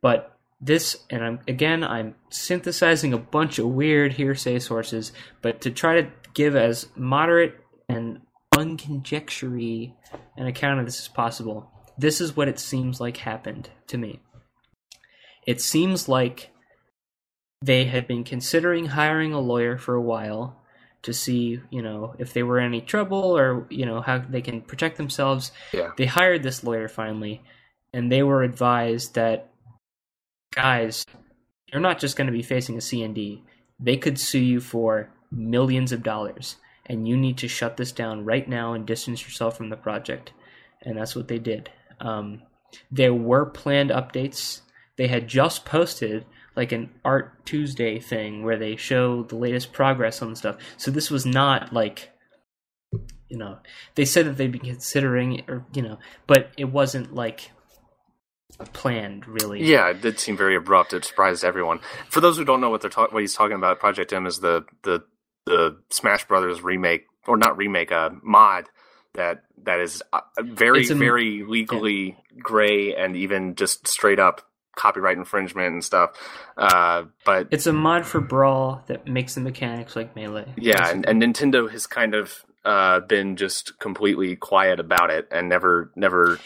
But this, and I'm again, I'm synthesizing a bunch of weird hearsay sources, but to try to give as moderate and unconjectury an account of this as possible, this is what it seems like happened to me. It seems like they had been considering hiring a lawyer for a while to see, you know, if they were in any trouble or, you know, how they can protect themselves. Yeah. They hired this lawyer finally, and they were advised that, guys, you're not just going to be facing a C and D. They could sue you for millions of dollars, and you need to shut this down right now and distance yourself from the project. And that's what they did. Um, there were planned updates. They had just posted like an Art Tuesday thing where they show the latest progress on stuff. So this was not like, you know, they said that they'd be considering, or you know, but it wasn't like planned, really. Yeah, it did seem very abrupt. It surprised everyone. For those who don't know what they're ta- what he's talking about, Project M is the the the Smash Brothers remake, or not remake, a uh, mod that that is very a, very legally yeah. gray, and even just straight up copyright infringement and stuff. Uh, but it's a mod for Brawl that makes the mechanics like Melee. Yeah, and, and Nintendo has kind of Uh, been just completely quiet about it, and never, never.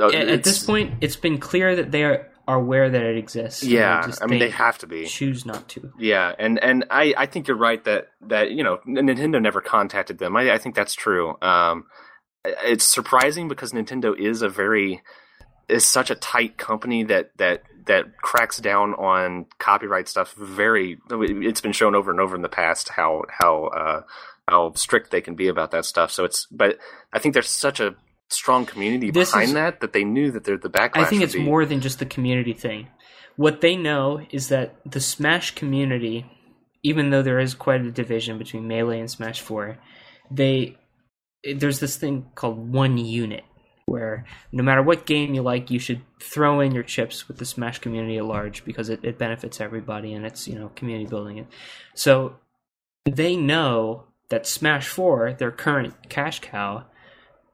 Uh, at, at this point, it's been clear that they are are aware that it exists. Yeah, just, I mean, they, they have to be. Choose not to. Yeah, and, and I, I think you're right that, that, you know, Nintendo never contacted them. I, I think that's true. Um, it's surprising because Nintendo is a very... is such a tight company that, that that cracks down on copyright stuff very... It's been shown over and over in the past how how uh, how strict they can be about that stuff. So it's, but I think there's such a strong community this behind is, that that they knew that the backlash. I think it's be. more than just the community thing. What they know is that the Smash community, even though there is quite a division between Melee and Smash four, they there's this thing called one unit, where no matter what game you like, you should throw in your chips with the Smash community at large because it, it benefits everybody and it's, you know, community building. So they know that Smash four, their current cash cow,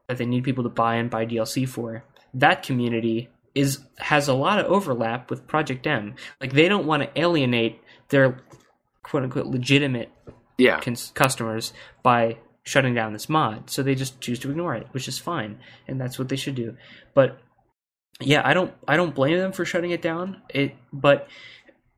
that they need people to buy and buy D L C for, that community is has a lot of overlap with Project M. Like, they don't want to alienate their quote-unquote legitimate yeah. cons- customers by... shutting down this mod, so they just choose to ignore it, which is fine, and that's what they should do. But yeah, I don't I don't blame them for shutting it down. It but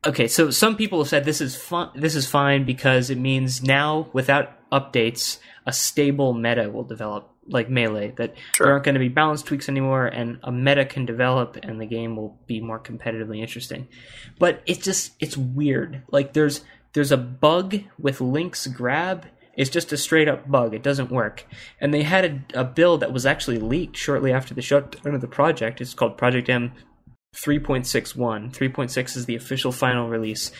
okay, so some people have said this is fun, this is fine because it means now without updates a stable meta will develop like Melee, that sure. there aren't going to be balance tweaks anymore and a meta can develop and the game will be more competitively interesting. But it's just it's weird. Like there's there's a bug with Link's grab. It's just a straight-up bug. It doesn't work. And they had a, a build that was actually leaked shortly after the shutdown of the project. It's called Project M three point six one. three point six is the official final release.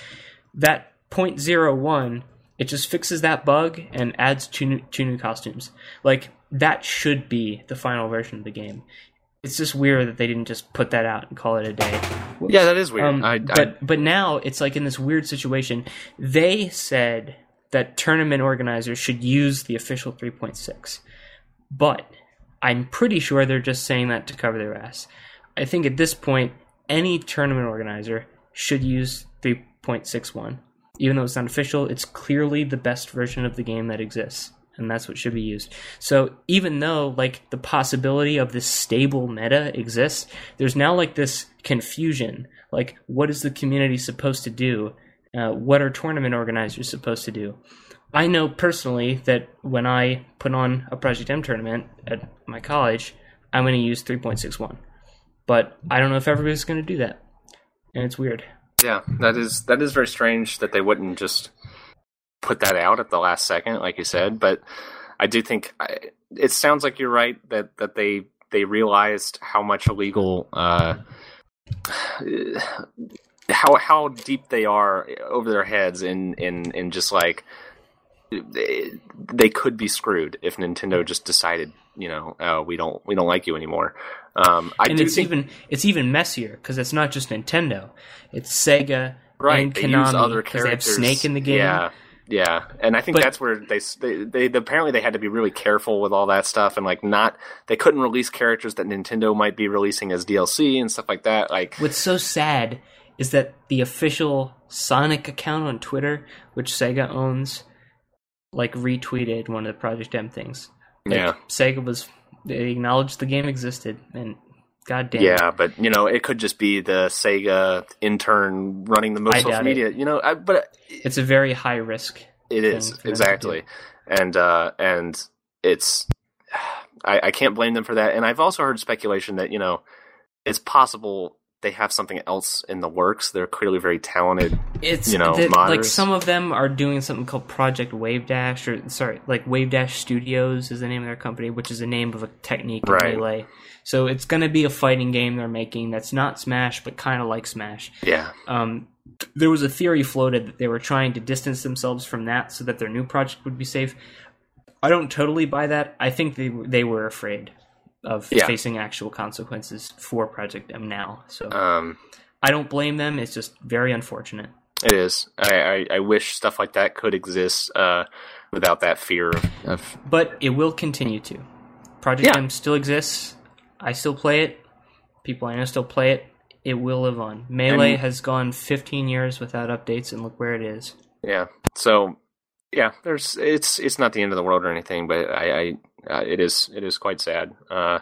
That point zero one, it just fixes that bug and adds two new, two new costumes. Like, that should be the final version of the game. It's just weird that they didn't just put that out and call it a day. Whoops. Yeah, that is weird. Um, I, I... But, but now it's like in this weird situation. They said... that tournament organizers should use the official three point six. But I'm pretty sure they're just saying that to cover their ass. I think at this point, any tournament organizer should use three point six one. Even though it's not official, it's clearly the best version of the game that exists. And that's what should be used. So even though like the possibility of this stable meta exists, there's now like this confusion. Like, what is the community supposed to do? Uh, what are tournament organizers supposed to do? I know personally that when I put on a Project M tournament at my college, I'm going to use three point six one. But I don't know if everybody's going to do that. And it's weird. Yeah, that is that is very strange that they wouldn't just put that out at the last second, like you said. But I do think I, it sounds like you're right that, that they, they realized how much illegal... Uh, how how deep they are over their heads in, in, in just like they, they could be screwed if Nintendo just decided, you know, oh, we don't we don't like you anymore. Um, I and do it's think, even it's even messier because it's not just Nintendo, it's Sega right, and Konami because they, they have Snake in the game. Yeah, yeah, and I think but, that's where they, they they apparently they had to be really careful with all that stuff and like not they couldn't release characters that Nintendo might be releasing as D L C and stuff like that. Like what's so sad. Is that the official Sonic account on Twitter, which Sega owns, like retweeted one of the Project M things. Like, yeah, Sega was they acknowledged the game existed, and goddamn. Yeah, it. But you know it could just be the Sega intern running the most social media. It. You know, I, but it's a very high risk. It is exactly, and uh, and it's I, I can't blame them for that. And I've also heard speculation that you know it's possible. They have something else in the works. They're clearly very talented, it's, you know, the, modders. Like, some of them are doing something called Project Wave Dash, or, sorry, like, Wave Dash Studios is the name of their company, which is the name of a technique in right. Melee. So it's going to be a fighting game they're making that's not Smash, but kind of like Smash. Yeah. Um, there was a theory floated that they were trying to distance themselves from that so that their new project would be safe. I don't totally buy that. I think they they were afraid. Of yeah. facing actual consequences for Project M now. So um, I don't blame them. It's just very unfortunate. It is. I, I, I wish stuff like that could exist uh, without that fear. Of, of. But it will continue to. Project yeah. M still exists. I still play it. People I know still play it. It will live on. Melee and, has gone fifteen years without updates, and look where it is. Yeah. So, yeah, there's it's it's not the end of the world or anything, but I... I Uh, it is it is quite sad. Uh,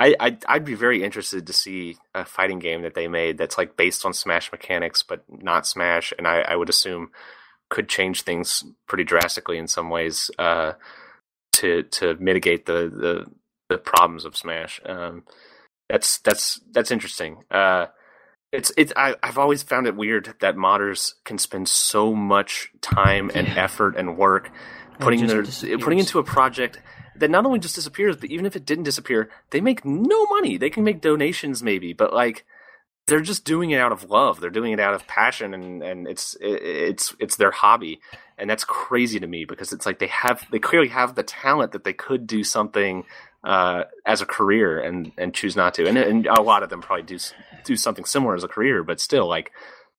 I, I'd, I'd be very interested to see a fighting game that they made that's like based on Smash mechanics, but not Smash, and I, I would assume could change things pretty drastically in some ways uh, to to mitigate the, the the problems of Smash. Um, that's that's that's interesting. Uh, it's it's I, I've always found it weird that modders can spend so much time and yeah. effort and work putting their putting into a project that not only just disappears, but even if it didn't disappear, they make no money. They can make donations maybe, but like they're just doing it out of love. They're doing it out of passion, and, and it's it's it's their hobby. And that's crazy to me because it's like they have they clearly have the talent that they could do something uh, as a career and, and choose not to. And, and a lot of them probably do do something similar as a career, but still like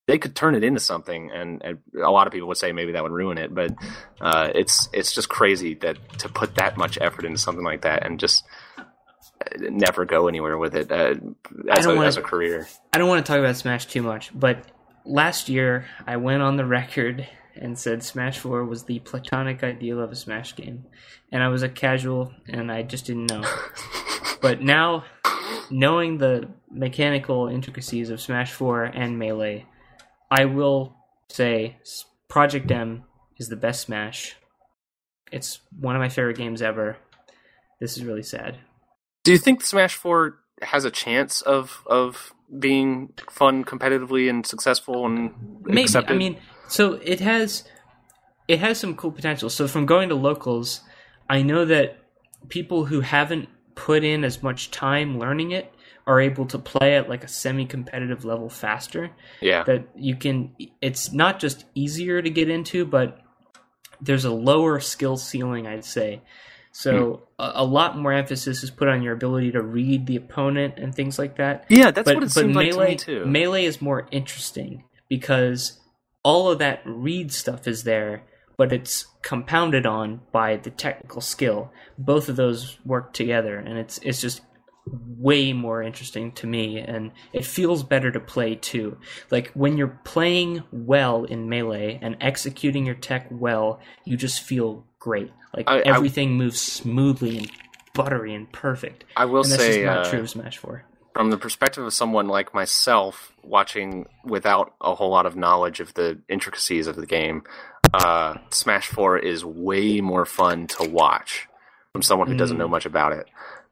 they could turn it into something. And, and a lot of people would say maybe that would ruin it, but uh, it's it's just crazy that to put that much effort into something like that and just never go anywhere with it uh, as, a, wanna, as a career. I don't want to talk about Smash too much, but last year I went on the record and said Smash four was the platonic ideal of a Smash game. And I was a casual and I just didn't know. But now, knowing the mechanical intricacies of Smash four and Melee, I will say Project M is the best Smash. It's one of my favorite games ever. This is really sad. Do you think Smash four has a chance of of being fun competitively and successful and Maybe. accepted? I mean, so it has it has some cool potential. So from going to locals, I know that people who haven't put in as much time learning it are able to play at like a semi-competitive level faster. Yeah. That you can, it's not just easier to get into, but there's a lower skill ceiling, I'd say. So hmm. a, a lot more emphasis is put on your ability to read the opponent and things like that. Yeah, that's but, what it seemed Melee, like to me too. Melee is more interesting because all of that read stuff is there, but it's compounded on by the technical skill. Both of those work together, and it's it's just way more interesting to me, and it feels better to play too. Like when you're playing well in Melee and executing your tech well, you just feel great. Like I, everything I, moves smoothly and buttery and perfect. I will and that's say, just not uh, true of Smash four. From the perspective of someone like myself watching without a whole lot of knowledge of the intricacies of the game, uh, Smash four is way more fun to watch from someone who mm. doesn't know much about it.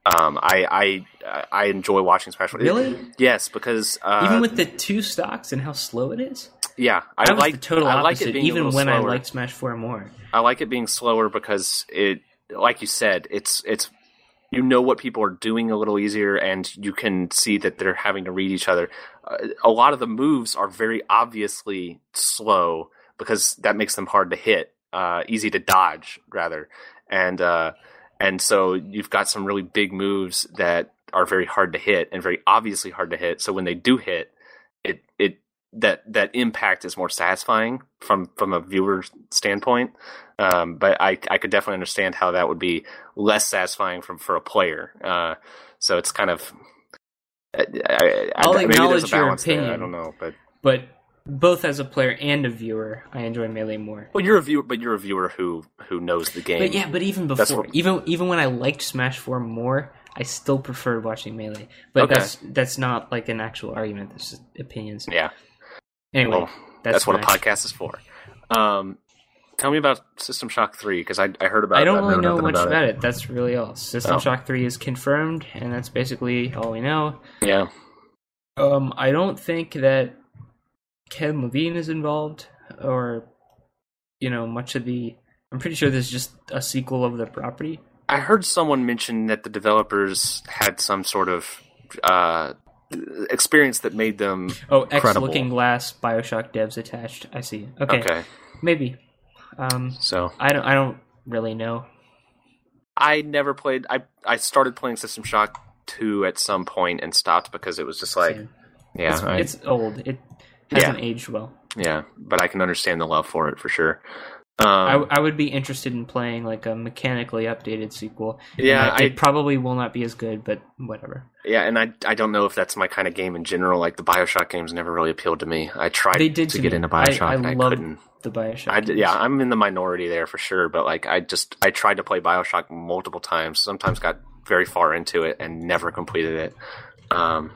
Um, I, I I enjoy watching Smash. Really? Yes, because uh, even with the two stocks and how slow it is. Yeah, I, I like the total I opposite, like it being even a when slower. I like Smash four more. I like it being slower because it, like you said, it's it's you know what people are doing a little easier, and you can see that they're having to read each other. Uh, a lot of the moves are very obviously slow because that makes them hard to hit, uh, easy to dodge rather, and. Uh, And so you've got some really big moves that are very hard to hit and very obviously hard to hit. So when they do hit, it it that that impact is more satisfying from, from a viewer standpoint. Um, but I, I could definitely understand how that would be less satisfying from for a player. Uh, so it's kind of I, I, I'll I, acknowledge your opinion. There. I don't know, but but both as a player and a viewer, I enjoy Melee more. Well, you're a viewer, but you're a viewer who, who knows the game. But yeah, but even before, what... even even when I liked Smash four more, I still preferred watching Melee. But okay. that's that's not like an actual argument. That's just opinions. Yeah. Anyway, well, that's, that's what a podcast is for. Um, tell me about System Shock three because I I heard about. I don't it, really I know much about, about it. it. That's really all. System oh. Shock three is confirmed, and that's basically all we know. Yeah. Um, I don't think that Ken Levine is involved, or, you know, much of the... I'm pretty sure this is just a sequel of the property. I heard someone mention that the developers had some sort of uh, experience that made them Oh, X Looking Glass, Bioshock devs attached. I see. Okay. okay. Maybe. Um, so I don't, I don't really know. I never played... I, I started playing System Shock two at some point and stopped because it was just like... Same. Yeah, it's, I, it's old. It... hasn't yeah. aged well. Yeah, but I can understand the love for it for sure. Um, I, I would be interested in playing like a mechanically updated sequel. Yeah, I, it probably will not be as good, but whatever. Yeah, and I I don't know if that's my kind of game in general. Like the Bioshock games never really appealed to me. I tried they did to, to get into Bioshock. I, I, and I loved couldn't. The Bioshock. I, yeah, I'm in the minority there for sure. But like, I just I tried to play Bioshock multiple times. Sometimes got very far into it and never completed it. Um,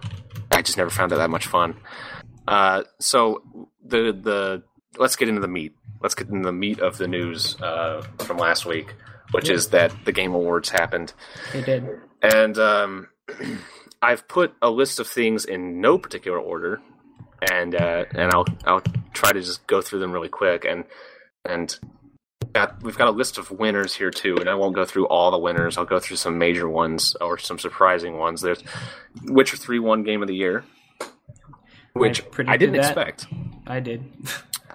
I just never found it that much fun. Uh, so the the let's get into the meat. Let's get into the meat of the news uh, from last week, which yeah. is that the Game Awards happened. They did. And um, I've put a list of things in no particular order, and uh, and I'll I'll try to just go through them really quick. And and got, we've got a list of winners here too, and I won't go through all the winners. I'll go through some major ones or some surprising ones. There's Witcher three won Game of the Year, which I, I didn't that. expect. I did.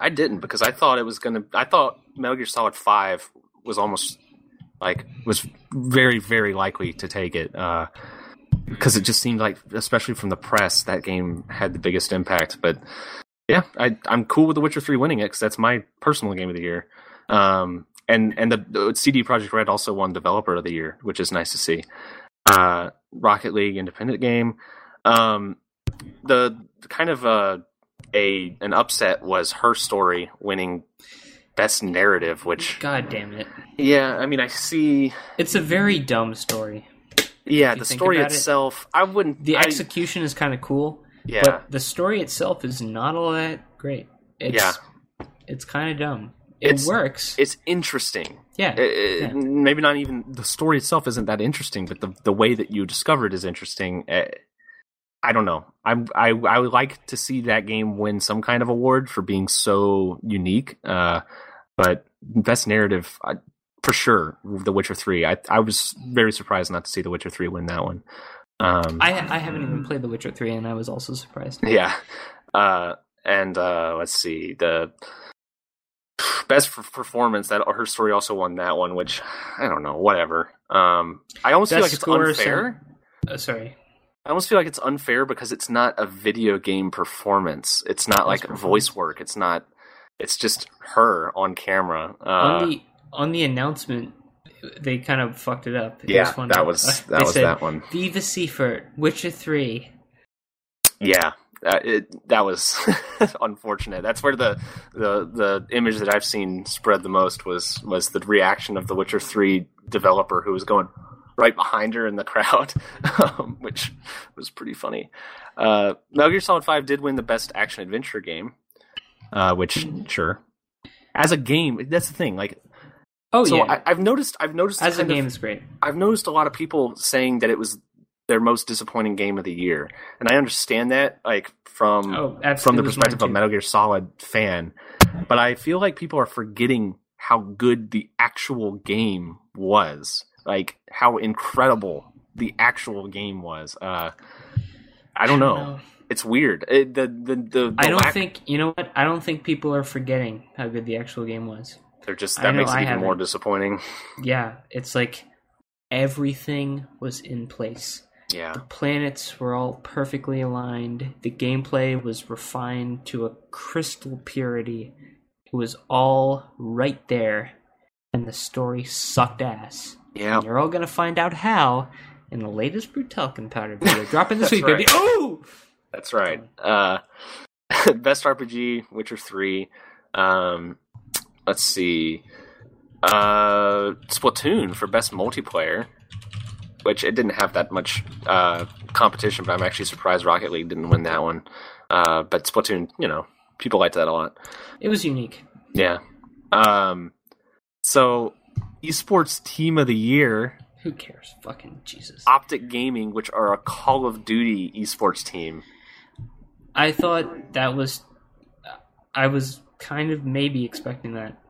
I didn't because I thought it was gonna. I thought Metal Gear Solid five was almost like was very very likely to take it uh, because it just seemed like, especially from the press, that game had the biggest impact. But yeah, I, I'm cool with The Witcher three winning it because that's my personal game of the year. Um, and and the, the C D Projekt Red also won Developer of the Year, which is nice to see. Uh, Rocket League independent game. Um, the kind of uh. A an upset was Her Story winning Best Narrative, which... God damn it. Yeah, I mean, I see... It's a very dumb story. Yeah, the story itself, it. I wouldn't... The I, execution is kind of cool, yeah. but the story itself is not all that great. It's, yeah. It's kind of dumb. It it's, works. It's interesting. Yeah. It, yeah. Maybe not even... The story itself isn't that interesting, but the, the way that you discover it is interesting... I don't know. I'm, I I would like to see that game win some kind of award for being so unique. Uh, but best narrative, I, for sure, The Witcher three. I I was very surprised not to see The Witcher three win that one. Um, I I haven't even played The Witcher three, and I was also surprised. Yeah. Uh, and uh, let's see. The best performance, that Her Story also won that one, which, I don't know, whatever. Um, I almost best feel like it's unfair. So, uh, sorry. I almost feel like it's unfair because it's not a video game performance. It's not like voice work. It's not. It's just her on camera. Uh, on the on the announcement, they kind of fucked it up. It yeah, was that was that was said, that one. Viva Seifert, Witcher three. Yeah, that, it, that was unfortunate. That's where the, the the image that I've seen spread the most was was the reaction of the Witcher three developer who was going right behind her in the crowd, um, which was pretty funny. Uh, Metal Gear Solid five did win the best action-adventure game, uh, which, sure. As a game, that's the thing. Like, oh so yeah, I, I've noticed. I've noticed as a game is great. I've noticed a lot of people saying that it was their most disappointing game of the year, and I understand that, like from oh, from the perspective of a Metal Gear Solid fan. But I feel like people are forgetting how good the actual game was. Like, how incredible the actual game was. Uh, I don't know. I don't know. It's weird. It, the, the, the, the I don't lack... think, you know what? I don't think people are forgetting how good the actual game was. They're just, that I makes know, it even more disappointing. Yeah. It's like everything was in place. Yeah. The planets were all perfectly aligned. The gameplay was refined to a crystal purity. It was all right there. And the story sucked ass. Yeah, and you're all gonna find out how in the latest Brutalkin Powder video. Drop in this week, right. baby. Oh, that's right. Uh, best R P G, Witcher three. Um, let's see, uh, Splatoon for best multiplayer, which it didn't have that much uh, competition. But I'm actually surprised Rocket League didn't win that one. Uh, but Splatoon, you know, people liked that a lot. It was unique. Yeah. Um. So. Esports Team of the Year. Who cares? Fucking Jesus. Optic Gaming, which are a Call of Duty esports team. I thought that was... I was kind of maybe expecting that.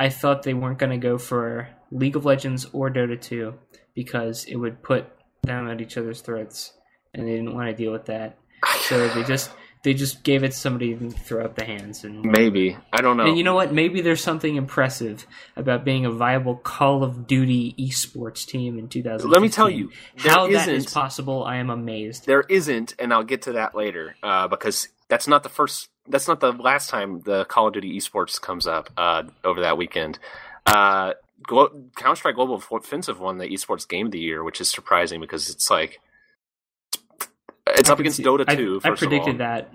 I thought they weren't going to go for League of Legends or Dota two because it would put them at each other's throats, and they didn't want to deal with that. So they just... They just gave it to somebody to throw up the hands. And maybe. I don't know. And you know what? Maybe there's something impressive about being a viable Call of Duty esports team in two thousand fifteen. Let me tell you. How that is possible, I am amazed. There isn't, and I'll get to that later, uh, because that's not the first. That's not the last time the Call of Duty esports comes up uh, over that weekend. Uh, Glo- Counter-Strike Global Offensive won the esports game of the year, which is surprising because it's like... It's up against Dota two, first of all. I predicted that.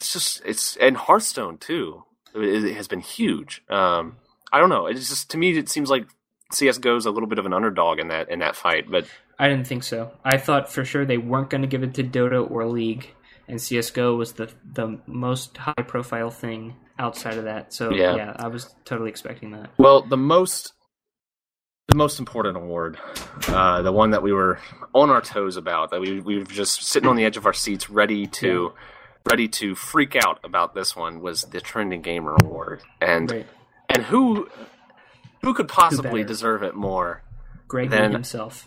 It's just, it's, and Hearthstone, too. It, it has been huge. Um, I don't know. It's just, to me, it seems like C S G O is a little bit of an underdog in that in that fight. But I didn't think so. I thought for sure they weren't going to give it to Dota or League, and C S G O was the the most high-profile thing outside of that. So, yeah. yeah, I was totally expecting that. Well, the most the most important award, uh, the one that we were on our toes about, that we we were just sitting on the edge of our seats ready to... Yeah. ready to freak out about this one was the Trending Gamer Award. And right. and who who could possibly who deserve it more Greggy than himself.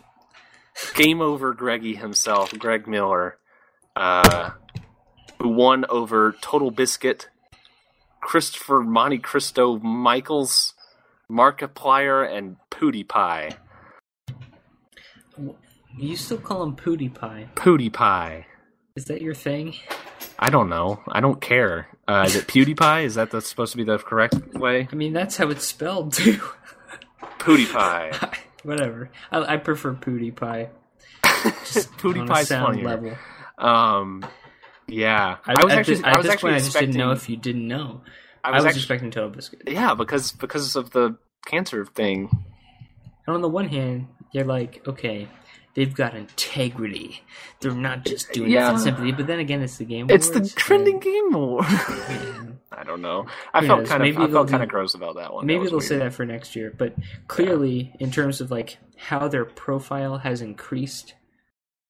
Game over Greggy himself, Greg Miller, uh, who won over Total Biscuit, Christopher Monte Cristo Michaels, Markiplier, and PewDiePie. You still call him PewDiePie? PewDiePie. Is that your thing? I don't know. I don't care. Uh, is it PewDiePie? Is that the, supposed to be the correct way? I mean, that's how it's spelled, too. PewDiePie. Whatever. I, I prefer PewDiePie. Just PewDiePie's funnier. Level. Um, yeah. I, I was at actually, this, I was actually point, expecting... I just didn't know if you didn't know. I was, I was actually, expecting Total Biscuit. Yeah, because because of the cancer thing. And on the one hand, you're like, okay... They've got integrity. They're not just doing yeah. it for sympathy, but then again, it's the Game Awards. It's the Trending Game Award. Yeah. I don't know. I Who felt knows? kind of I felt kind of gross about that one. Maybe they'll say that for next year, but clearly, yeah. in terms of like how their profile has increased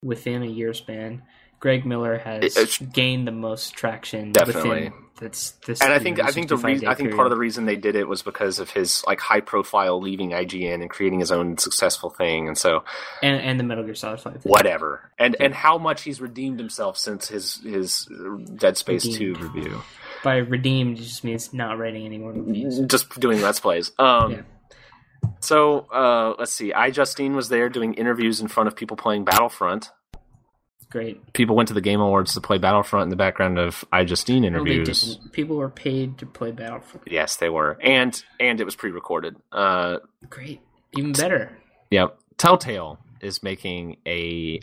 within a year span, Greg Miller has it's, gained the most traction. Definitely. Within that's this. And I think know, I think the reason I think period. part of the reason they did it was because of his like high profile leaving I G N and creating his own successful thing, and so and and the Metal Gear Solid five. Whatever, and yeah. and how much he's redeemed himself since his his Dead Space redeemed. two review. By redeemed, it just means not writing any more reviews, just doing Let's Plays. Um, yeah. So uh, let's see. I Justine was there doing interviews in front of people playing Battlefront. Great. People went to the Game Awards to play Battlefront in the background of I Justine interviews. Well, people were paid to play Battlefront. Yes, they were, and and it was pre-recorded. Uh, Great, even better. Yeah, Telltale is making a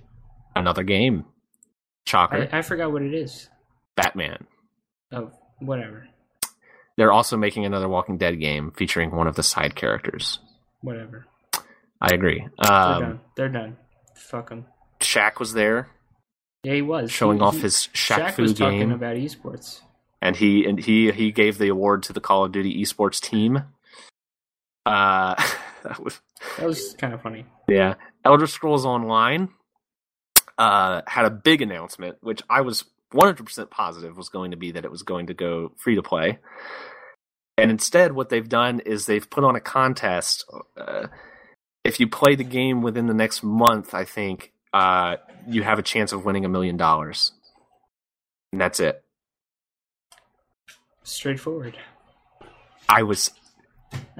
another game. Shocker! I, I forgot what it is. Batman. Oh, whatever. They're also making another Walking Dead game featuring one of the side characters. Whatever. I agree. Um, They're done. They're done. Fuck them. Shaq was there. Yeah, he was showing he, off he, his Shaq, Shaq Fu was game. Talking about esports, and he and he he gave the award to the Call of Duty esports team. Uh, that was that was kind of funny. Yeah, Elder Scrolls Online uh, had a big announcement, which I was one hundred percent positive was going to be that it was going to go free to play, and instead, what they've done is they've put on a contest. Uh, if you play the game within the next month, I think. Uh, you have a chance of winning a million dollars. And that's it. Straightforward. I was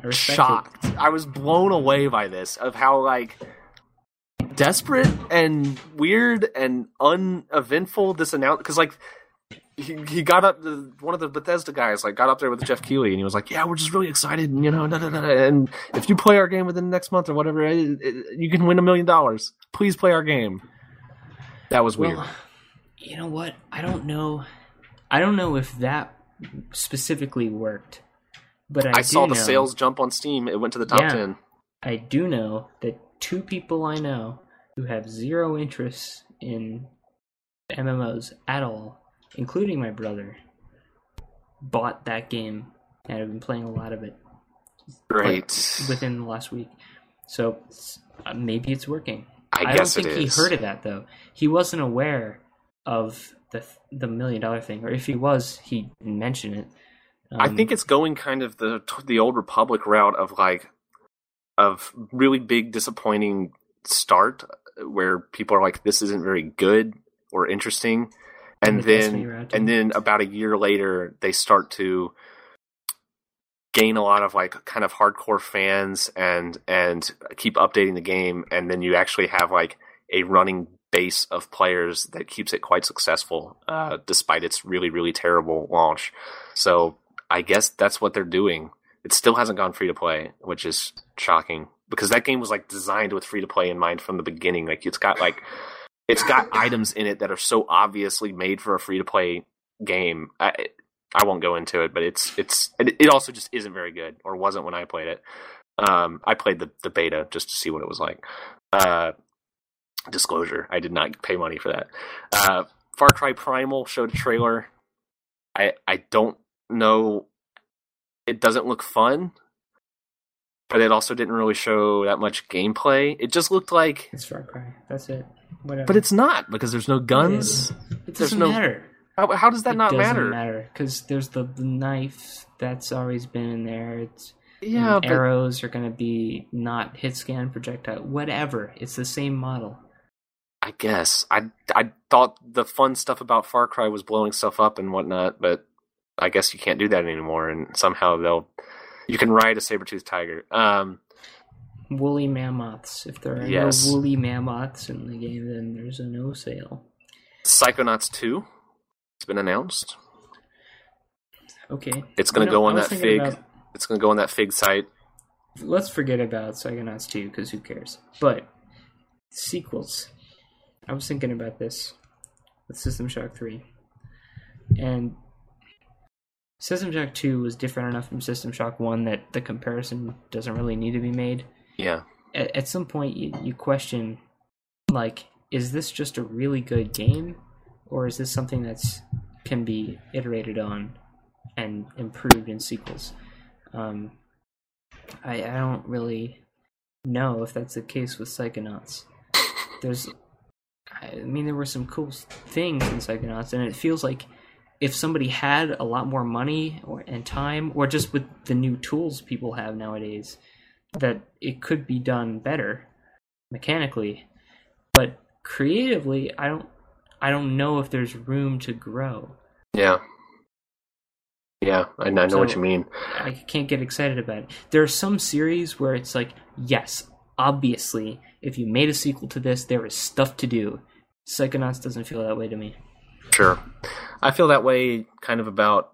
I shocked. It. I was blown away by this, of how, like, desperate and weird and uneventful this announcement... Because, like, he, he got up... The, one of the Bethesda guys, like, got up there with Jeff Keighley, and he was like, yeah, we're just really excited, and, you know, da, da, da, and if you play our game within the next month or whatever, it, it, you can win a million dollars. Please play our game. That was weird. Well, you know what? I don't know. I don't know if that specifically worked, but I, I do saw the know, sales jump on Steam. It went to the top yeah, ten. I do know that two people I know who have zero interest in M M Os at all, including my brother, bought that game and have been playing a lot of it. Great. Like, within the last week, so uh, maybe it's working. I, I guess don't think it is. He heard of that though. He wasn't aware of the the million dollar thing, or if he was, he didn't mention it. Um, I think it's going kind of the the old Republic route of like of really big disappointing start where people are like, "This isn't very good or interesting," and, and then and then about a year later they start to gain a lot of like kind of hardcore fans and and keep updating the game, and then you actually have like a running base of players that keeps it quite successful uh, despite its really really terrible launch. So I guess that's what they're doing. It still hasn't gone free to play, which is shocking because that game was like designed with free to play in mind from the beginning. Like it's got like it's got items in it that are so obviously made for a free to play game. I, it, I won't go into it, but it's it's it also just isn't very good, or wasn't when I played it. Um, I played the, the beta just to see what it was like. Uh, Disclosure, I did not pay money for that. Uh, Far Cry Primal showed a trailer. I I don't know. It doesn't look fun, but it also didn't really show that much gameplay. It just looked like... It's Far Cry. That's it. Whatever. But it's not, because there's no guns. It doesn't no, matter. How, how does that it not matter? It doesn't matter, because there's the knife that's always been in there. It's, yeah, but... Arrows are going to be not hit-scan, projectile, whatever. It's the same model. I guess. I, I thought the fun stuff about Far Cry was blowing stuff up and whatnot, but I guess you can't do that anymore, and somehow they'll... You can ride a saber-toothed tiger. Um, woolly mammoths. If there are yes. no woolly mammoths in the game, then there's a no sale. Psychonauts two. It's been announced. Okay. It's going to go on that Fig. About... It's going to go on that Fig site. Let's forget about Psychonauts two, because who cares? But, sequels. I was thinking about this. With System Shock three. And... System Shock two was different enough from System Shock one that the comparison doesn't really need to be made. Yeah. At, at some point, you, you question, like, is this just a really good game? Or is this something that's can be iterated on and improved in sequels? Um, I, I don't really know if that's the case with Psychonauts. There's... I mean, there were some cool things in Psychonauts, and it feels like if somebody had a lot more money or and time, or just with the new tools people have nowadays, that it could be done better mechanically, but creatively, I don't, I don't know if there's room to grow. Yeah, yeah, I, I know so what you mean. I can't get excited about it. There are some series where it's like, yes, obviously, if you made a sequel to this, there is stuff to do. Psychonauts doesn't feel that way to me. Sure. I feel that way kind of about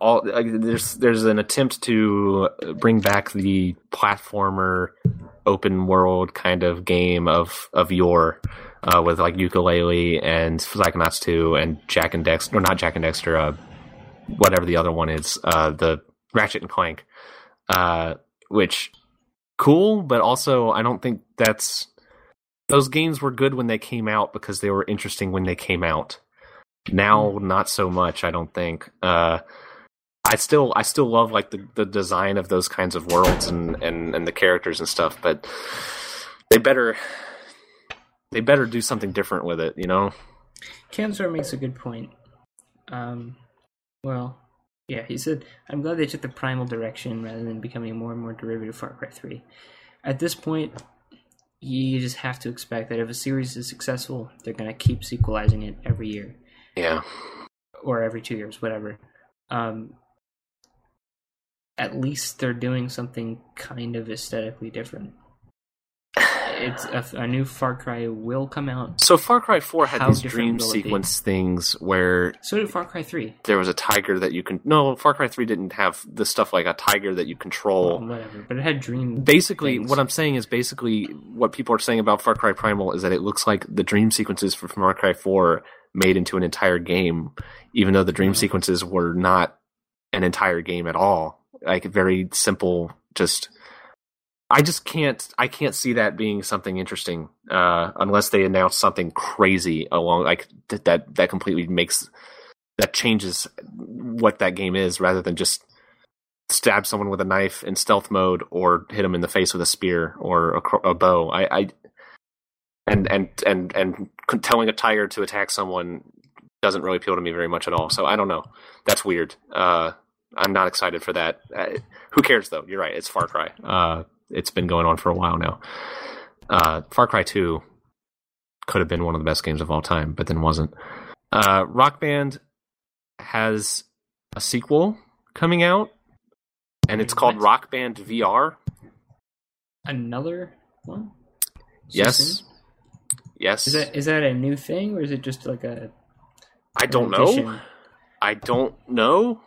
all. Like, there's there's an attempt to bring back the platformer open world kind of game of of yore uh, with like Yooka-Laylee and Psychonauts two and Jack and Dexter, or not Jack and Dexter, uh, whatever the other one is, uh, the Ratchet and Clank, uh, which cool, but also I don't think that's those games were good when they came out because they were interesting when they came out. Now, not so much, I don't think. Uh, I still, I still love like the, the design of those kinds of worlds and, and, and the characters and stuff, but they better, they better do something different with it, you know. Kamsor makes a good point. Um, well, yeah, he said, "I'm glad they took the primal direction rather than becoming more and more derivative Far Cry three." At this point, you just have to expect that if a series is successful, they're going to keep sequelizing it every year. Yeah, or every two years, whatever. Um, at least they're doing something kind of aesthetically different. It's a, a new Far Cry will come out. So Far Cry four had How these dream sequence things where... So did Far Cry three. There was a tiger that you can... No, Far Cry three didn't have the stuff like a tiger that you control. Well, whatever, but it had dream Basically, things. What I'm saying is basically what people are saying about Far Cry Primal is that it looks like the dream sequences for Far Cry four made into an entire game, even though the dream yeah. sequences were not an entire game at all. Like, very simple, just... I just can't. I can't see that being something interesting, uh, unless they announce something crazy along like th- that. That completely makes that changes what that game is, rather than just stab someone with a knife in stealth mode or hit them in the face with a spear or a, a bow. I, I and and and and telling a tiger to attack someone doesn't really appeal to me very much at all. So I don't know. That's weird. Uh, I'm not excited for that. Uh, who cares though? You're right. It's Far Cry. Uh, It's been going on for a while now. Uh, Far Cry two could have been one of the best games of all time, but then wasn't. Uh, Rock Band has a sequel coming out, and it's called Rock Band V R. Another one? Yes. Yes. Is that is that a new thing, or is it just like a... I don't know. I don't know.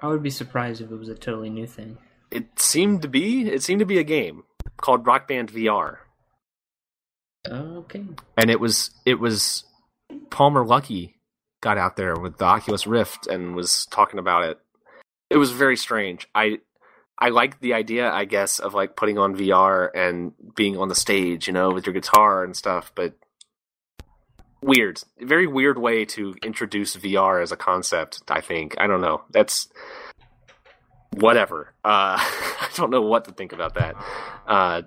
I would be surprised if it was a totally new thing. It seemed to be. It seemed to be a game called Rock Band V R. Okay. And it was it was Palmer Luckey got out there with the Oculus Rift and was talking about it. It was very strange. I I like the idea, I guess, of like putting on V R and being on the stage, you know, with your guitar and stuff, but weird. Very weird way to introduce V R as a concept, I think. I don't know. That's whatever. Uh, I don't know what to think about that. Uh,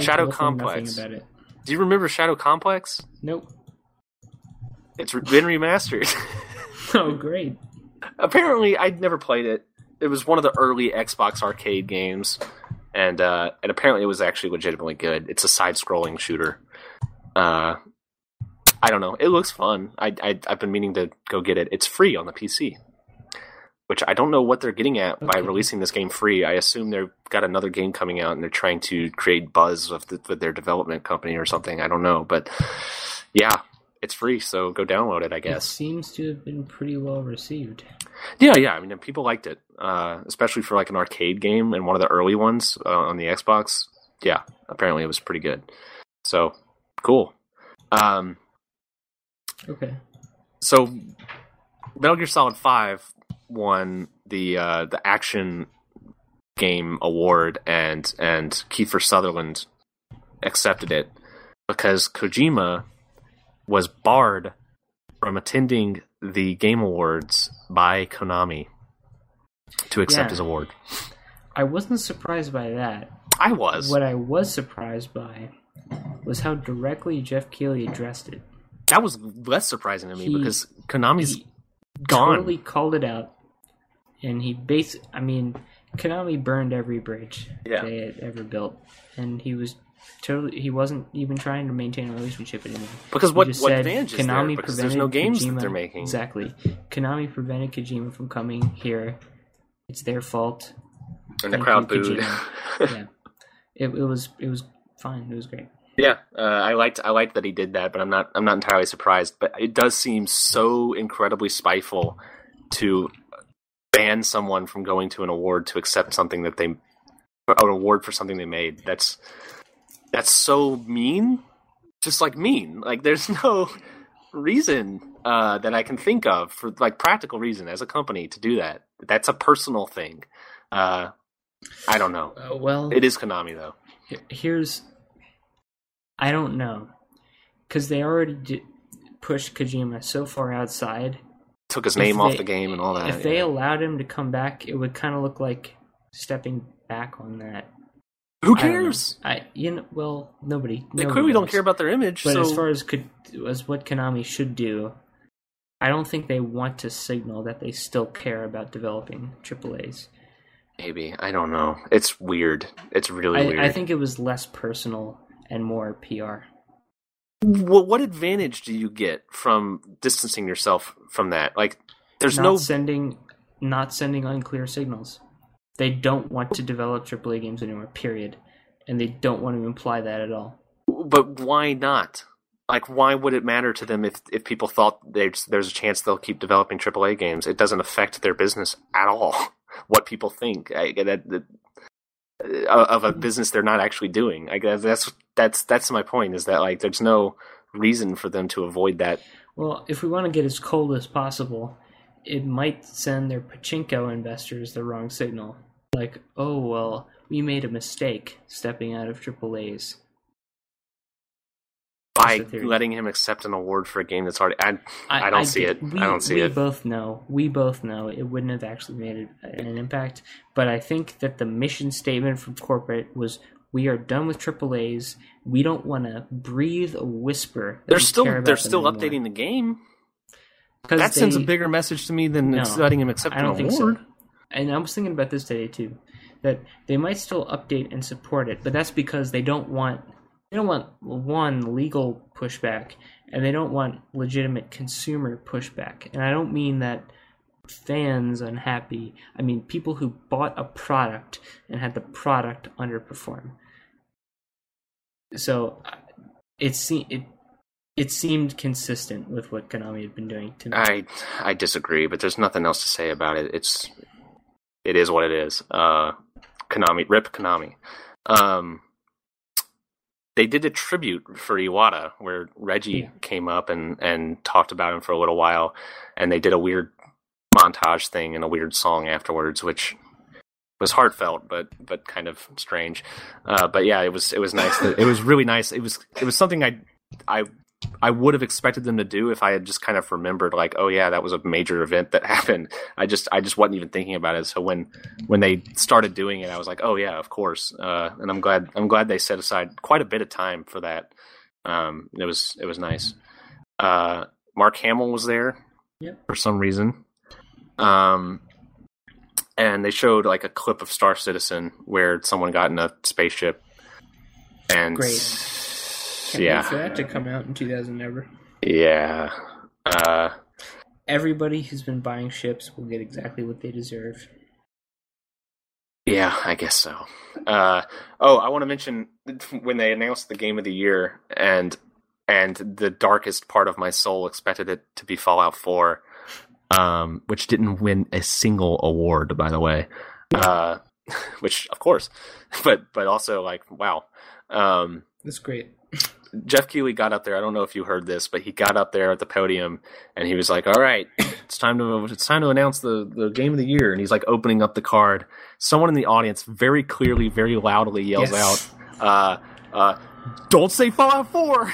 Shadow Complex. About it. Do you remember Shadow Complex? Nope. It's been remastered. Oh, great. Apparently, I'd never played it. It was one of the early Xbox arcade games, and uh, and apparently it was actually legitimately good. It's a side-scrolling shooter. Uh, I don't know. It looks fun. I, I, I've been meaning to go get it. It's free on the P C, which I don't know what they're getting at okay. by releasing this game free. I assume they've got another game coming out, and they're trying to create buzz with, the, with their development company or something. I don't know, but yeah. It's free, so go download it, I guess. It seems to have been pretty well received. Yeah, yeah. I mean, people liked it, uh, especially for like an arcade game and one of the early ones uh, on the Xbox. Yeah, apparently it was pretty good. So, cool. Um, okay. So, Metal Gear Solid five won the uh, the Action Game Award, and and Kiefer Sutherland accepted it because Kojima was barred from attending the Game Awards by Konami to accept yeah. his award. I wasn't surprised by that. I was. What I was surprised by was how directly Jeff Keighley addressed it. That was less surprising to me he, because Konami's he gone. Totally called it out, and he basically, I mean, Konami burned every bridge yeah. they had ever built, and he was Totally, he wasn't even trying to maintain a relationship anymore. Because what, what advantage is there? Because there's no games Kojima, that they're making. Exactly. Konami prevented Kojima from coming here. It's their fault. And the crowd booed. yeah. It, it was it was fine. It was great. Yeah, uh, I liked I liked that he did that, but I'm not I'm not entirely surprised. But it does seem so incredibly spiteful to ban someone from going to an award to accept something that they an award for something they made. That's That's so mean, just like mean. Like there's no reason uh, that I can think of for like practical reason as a company to do that. That's a personal thing. Uh, I don't know. Uh, well, it is Konami though. Here's, I don't know, because they already did pushed Kojima so far outside. Took his name off the game and all that. If they allowed him to come back, it would kind of look like stepping back on that. Who cares? I, I you know well nobody. They nobody clearly knows. Don't care about their image. But so... as far as could as what Konami should do, I don't think they want to signal that they still care about developing triple A's. Maybe I don't know. It's weird. It's really I, weird. I think it was less personal and more P R. Well, what advantage do you get from distancing yourself from that? Like, there's not no sending, not sending unclear signals. They don't want to develop triple A games anymore, period. And they don't want to imply that at all. But why not? Like, why would it matter to them if, if people thought there's, there's a chance they'll keep developing triple A games? It doesn't affect their business at all, what people think I, that, that, of a business they're not actually doing. I guess that's, that's, that's my point, is that, like, there's no reason for them to avoid that. Well, if we want to get as cold as possible, it might send their pachinko investors the wrong signal. Like, oh, well, we made a mistake stepping out of triple A's. By letting him accept an award for a game that's already... I, I, I don't I, see it. We, I don't see we it. We both know. We both know it wouldn't have actually made an impact. But I think that the mission statement from corporate was, we are done with triple A's. We don't want to breathe a whisper. They're still, they're still updating the game. That they, sends a bigger message to me than no, letting him accept an award. I don't think so. And I was thinking about this today too, that they might still update and support it, but that's because they don't want they don't want one legal pushback, and they don't want legitimate consumer pushback. And I don't mean that fans unhappy. I mean people who bought a product and had the product underperform. So it seemed it. It seemed consistent with what Konami had been doing to me. I I disagree, but there's nothing else to say about it. It's it is what it is. Uh, Konami, rip Konami. Um, they did a tribute for Iwata where Reggie yeah. came up and, and talked about him for a little while, and they did a weird montage thing and a weird song afterwards, which was heartfelt, but but kind of strange. Uh, but yeah, it was it was nice. That, it was really nice. It was it was something I I I would have expected them to do if I had just kind of remembered, like, oh yeah, that was a major event that happened. I just I just wasn't even thinking about it. So when when they started doing it, I was like, oh yeah, of course. Uh, and I'm glad I'm glad they set aside quite a bit of time for that. Um, it was it was nice. Uh, Mark Hamill was there yep. for some reason. Um, and they showed like a clip of Star Citizen where someone got in a spaceship. And great. Can't yeah. wait for that to come out in two thousand ever. Yeah. Uh, Everybody who's been buying ships will get exactly what they deserve. Yeah, I guess so. Uh, oh, I want to mention when they announced the Game of the Year, and and the darkest part of my soul expected it to be Fallout four, um, which didn't win a single award, by the way. Uh, which, of course, but but also, like, wow. Um, That's great. Jeff Keighley got up there. I don't know if you heard this, but he got up there at the podium and he was like, all right, it's time to it's time to announce the, the Game of the Year. And he's like opening up the card. Someone in the audience very clearly, very loudly yells yes. out, uh, uh, don't say Fallout four.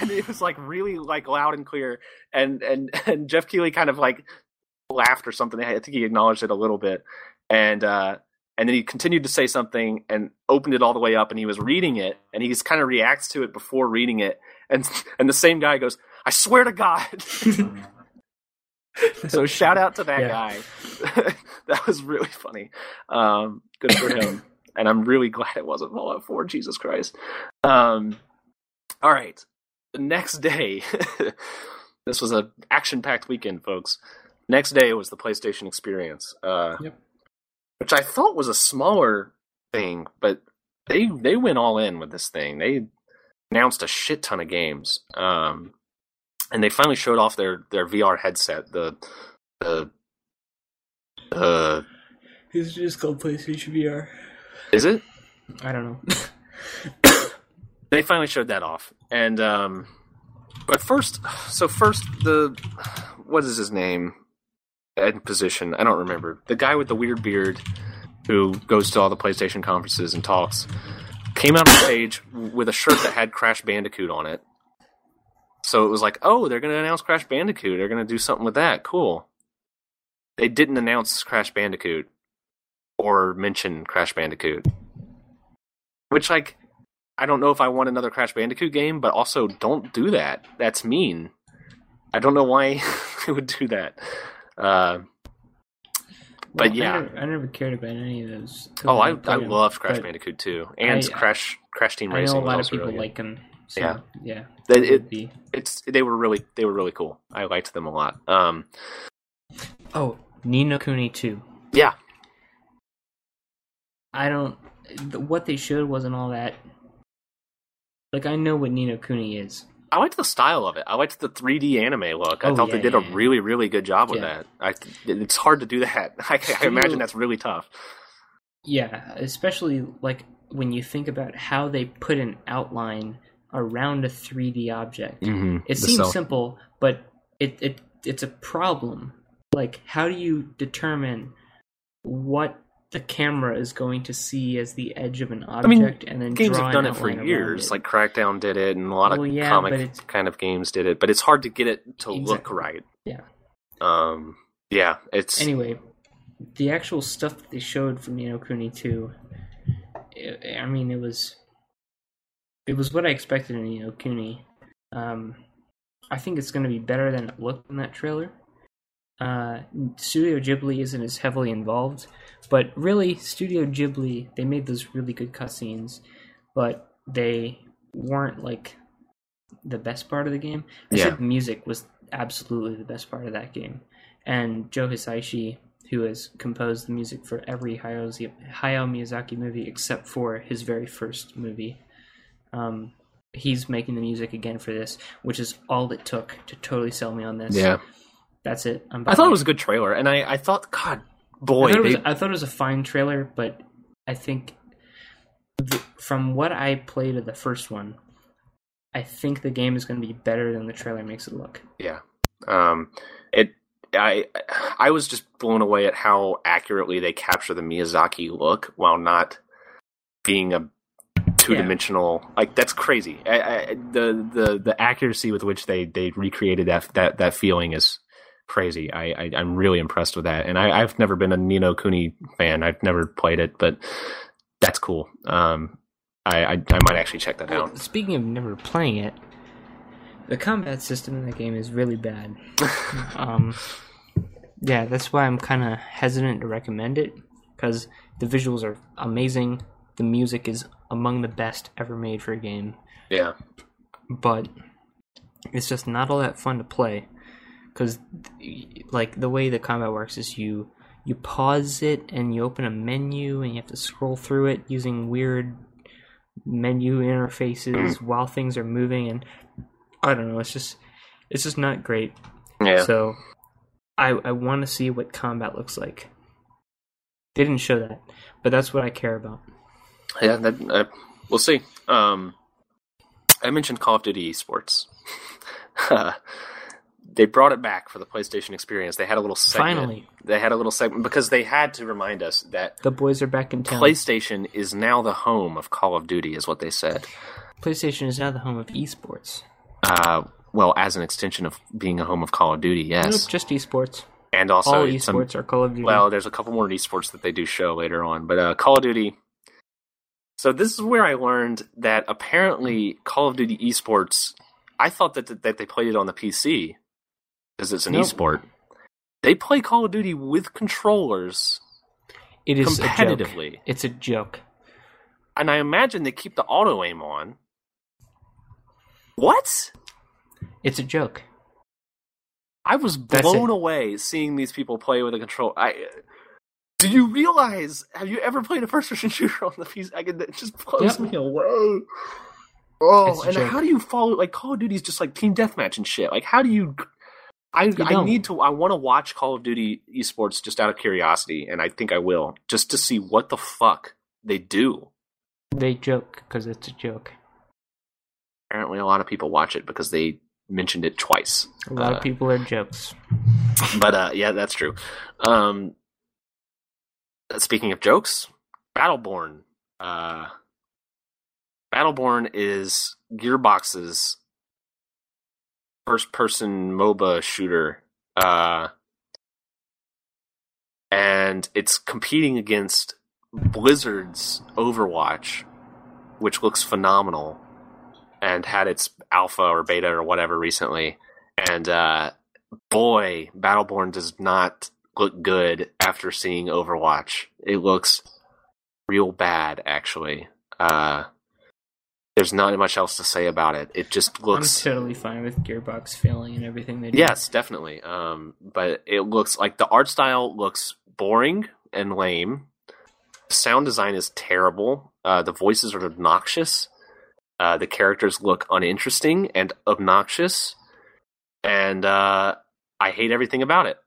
And it was like really like loud and clear. And, and, and Jeff Keighley kind of like laughed or something. I think he acknowledged it a little bit. And, uh, And then he continued to say something and opened it all the way up, and he was reading it, and he just kind of reacts to it before reading it. And and the same guy goes, I swear to God. So shout out to that yeah. guy. That was really funny. Um, good for him. And I'm really glad it wasn't Fallout four, Jesus Christ. Um, all right. The next day, this was an action-packed weekend, folks. Next day was the PlayStation Experience. Uh, yep. Which I thought was a smaller thing, but they they went all in with this thing. They announced a shit ton of games, um, and they finally showed off their, their V R headset. The the uh, it's just called PlayStation V R. Is it? I don't know. They finally showed that off, and um, but first, so first the what is his name? And position, I don't remember. The guy with the weird beard who goes to all the PlayStation conferences and talks came out on stage with a shirt that had Crash Bandicoot on it. So it was like, oh, they're going to announce Crash Bandicoot. They're going to do something with that. Cool. They didn't announce Crash Bandicoot or mention Crash Bandicoot. Which, like, I don't know if I want another Crash Bandicoot game, but also don't do that. That's mean. I don't know why they would do that. Uh, but well, yeah, I never, I never cared about any of those. Oh, I I loved Crash Bandicoot too, and I, Crash Crash Team Racing. I know a lot of people really like them. So, yeah, yeah. It, it, it it's they were really they were really cool. I liked them a lot. Um, oh, Ni no Kuni two. Yeah, I don't. What they showed wasn't all that. Like, I know what Ni no Kuni is. I liked the style of it. I liked the three D anime look. I oh, thought yeah, they did yeah, a really, really good job with yeah. that. I, it's hard to do that. I, I imagine that's really tough. Yeah, especially like when you think about how they put an outline around a three D object. Mm-hmm. It the seems self. simple, but it, it it's a problem. Like, how do you determine what the camera is going to see as the edge of an object, I mean, and then games have done it for years. It. Like Crackdown did it, and a lot well, of yeah, comic kind of games did it. But it's hard to get it to exactly. look right. Yeah. Um. Yeah. It's anyway. The actual stuff that they showed from Ni no Kuni two. It, I mean, it was. It was what I expected in Ni no Kuni. Um, I think it's going to be better than it looked in that trailer. Uh, Studio Ghibli isn't as heavily involved, but really, Studio Ghibli, they made those really good cutscenes, but they weren't, like, the best part of the game. I yeah. said music was absolutely the best part of that game. And Joe Hisaishi, who has composed the music for every Hayao, Hayao Miyazaki movie except for his very first movie, um, he's making the music again for this, which is all it took to totally sell me on this. Yeah. That's it. I'm I thought it was a good trailer, and I, I thought, God, boy. I thought, was, I thought it was a fine trailer, but I think the, from what I played of the first one, I think the game is going to be better than the trailer makes it look. Yeah. Um, it I I was just blown away at how accurately they capture the Miyazaki look while not being a two-dimensional. Yeah. Like, that's crazy. I, I, the the the accuracy with which they, they recreated that that that feeling is crazy. I, I I'm really impressed with that. And I, I've never been a Ni no Kuni fan. I've never played it, but that's cool. Um, I I, I might actually check that well, out. Speaking of never playing it. The combat system in that game is really bad. um, yeah, that's why I'm kind of hesitant to recommend it, because the visuals are amazing. The music is among the best ever made for a game. Yeah. But it's just not all that fun to play, because like, the way the combat works is you, you pause it and you open a menu and you have to scroll through it using weird menu interfaces while things are moving, and I don't know, it's just it's just not great. Yeah. So I I want to see what combat looks like. They didn't show that, but that's what I care about. Yeah, that uh, we'll see. Um, I mentioned Call of Duty Esports. uh, they brought it back for the PlayStation Experience. They had a little segment. Finally. They had a little segment because they had to remind us that the boys are back in town. PlayStation is now the home of Call of Duty, is what they said. PlayStation is now the home of esports. Uh, well, as an extension of being a home of Call of Duty, yes. Nope, just esports. And also, all esports some, are Call of Duty. Well, there's a couple more esports that they do show later on, but uh, Call of Duty. So this is where I learned that apparently Call of Duty esports. I thought that that, that they played it on the P C because it's an nope. esport. They play Call of Duty with controllers. It is competitively. A joke. It's a joke. And I imagine they keep the auto aim on. What? It's a joke. I was blown away seeing these people play with a control. I do you realize? Have you ever played a first-person shooter on the P C? I could, it just blows yep. me away. Oh, and joke. How do you follow? Like, Call of Duty is just like team deathmatch and shit. Like, how do you? I you I need to. I want to watch Call of Duty esports just out of curiosity, and I think I will, just to see what the fuck they do. They joke because it's a joke. Apparently, a lot of people watch it because they mentioned it twice. A lot uh, of people are jokes. But, uh, yeah, that's true. Um, speaking of jokes, Battleborn. Uh, Battleborn is Gearbox's first-person MOBA shooter. Uh, and it's competing against Blizzard's Overwatch, which looks phenomenal. And had its alpha or beta or whatever recently. And uh, boy, Battleborn does not look good after seeing Overwatch. It looks real bad, actually. Uh, there's not much else to say about it. It just looks... I'm totally fine with Gearbox failing and everything they do. Yes, definitely. Um, but it looks like the art style looks boring and lame. Sound design is terrible. Uh, the voices are obnoxious. Uh, the characters look uninteresting and obnoxious, and uh, I hate everything about it.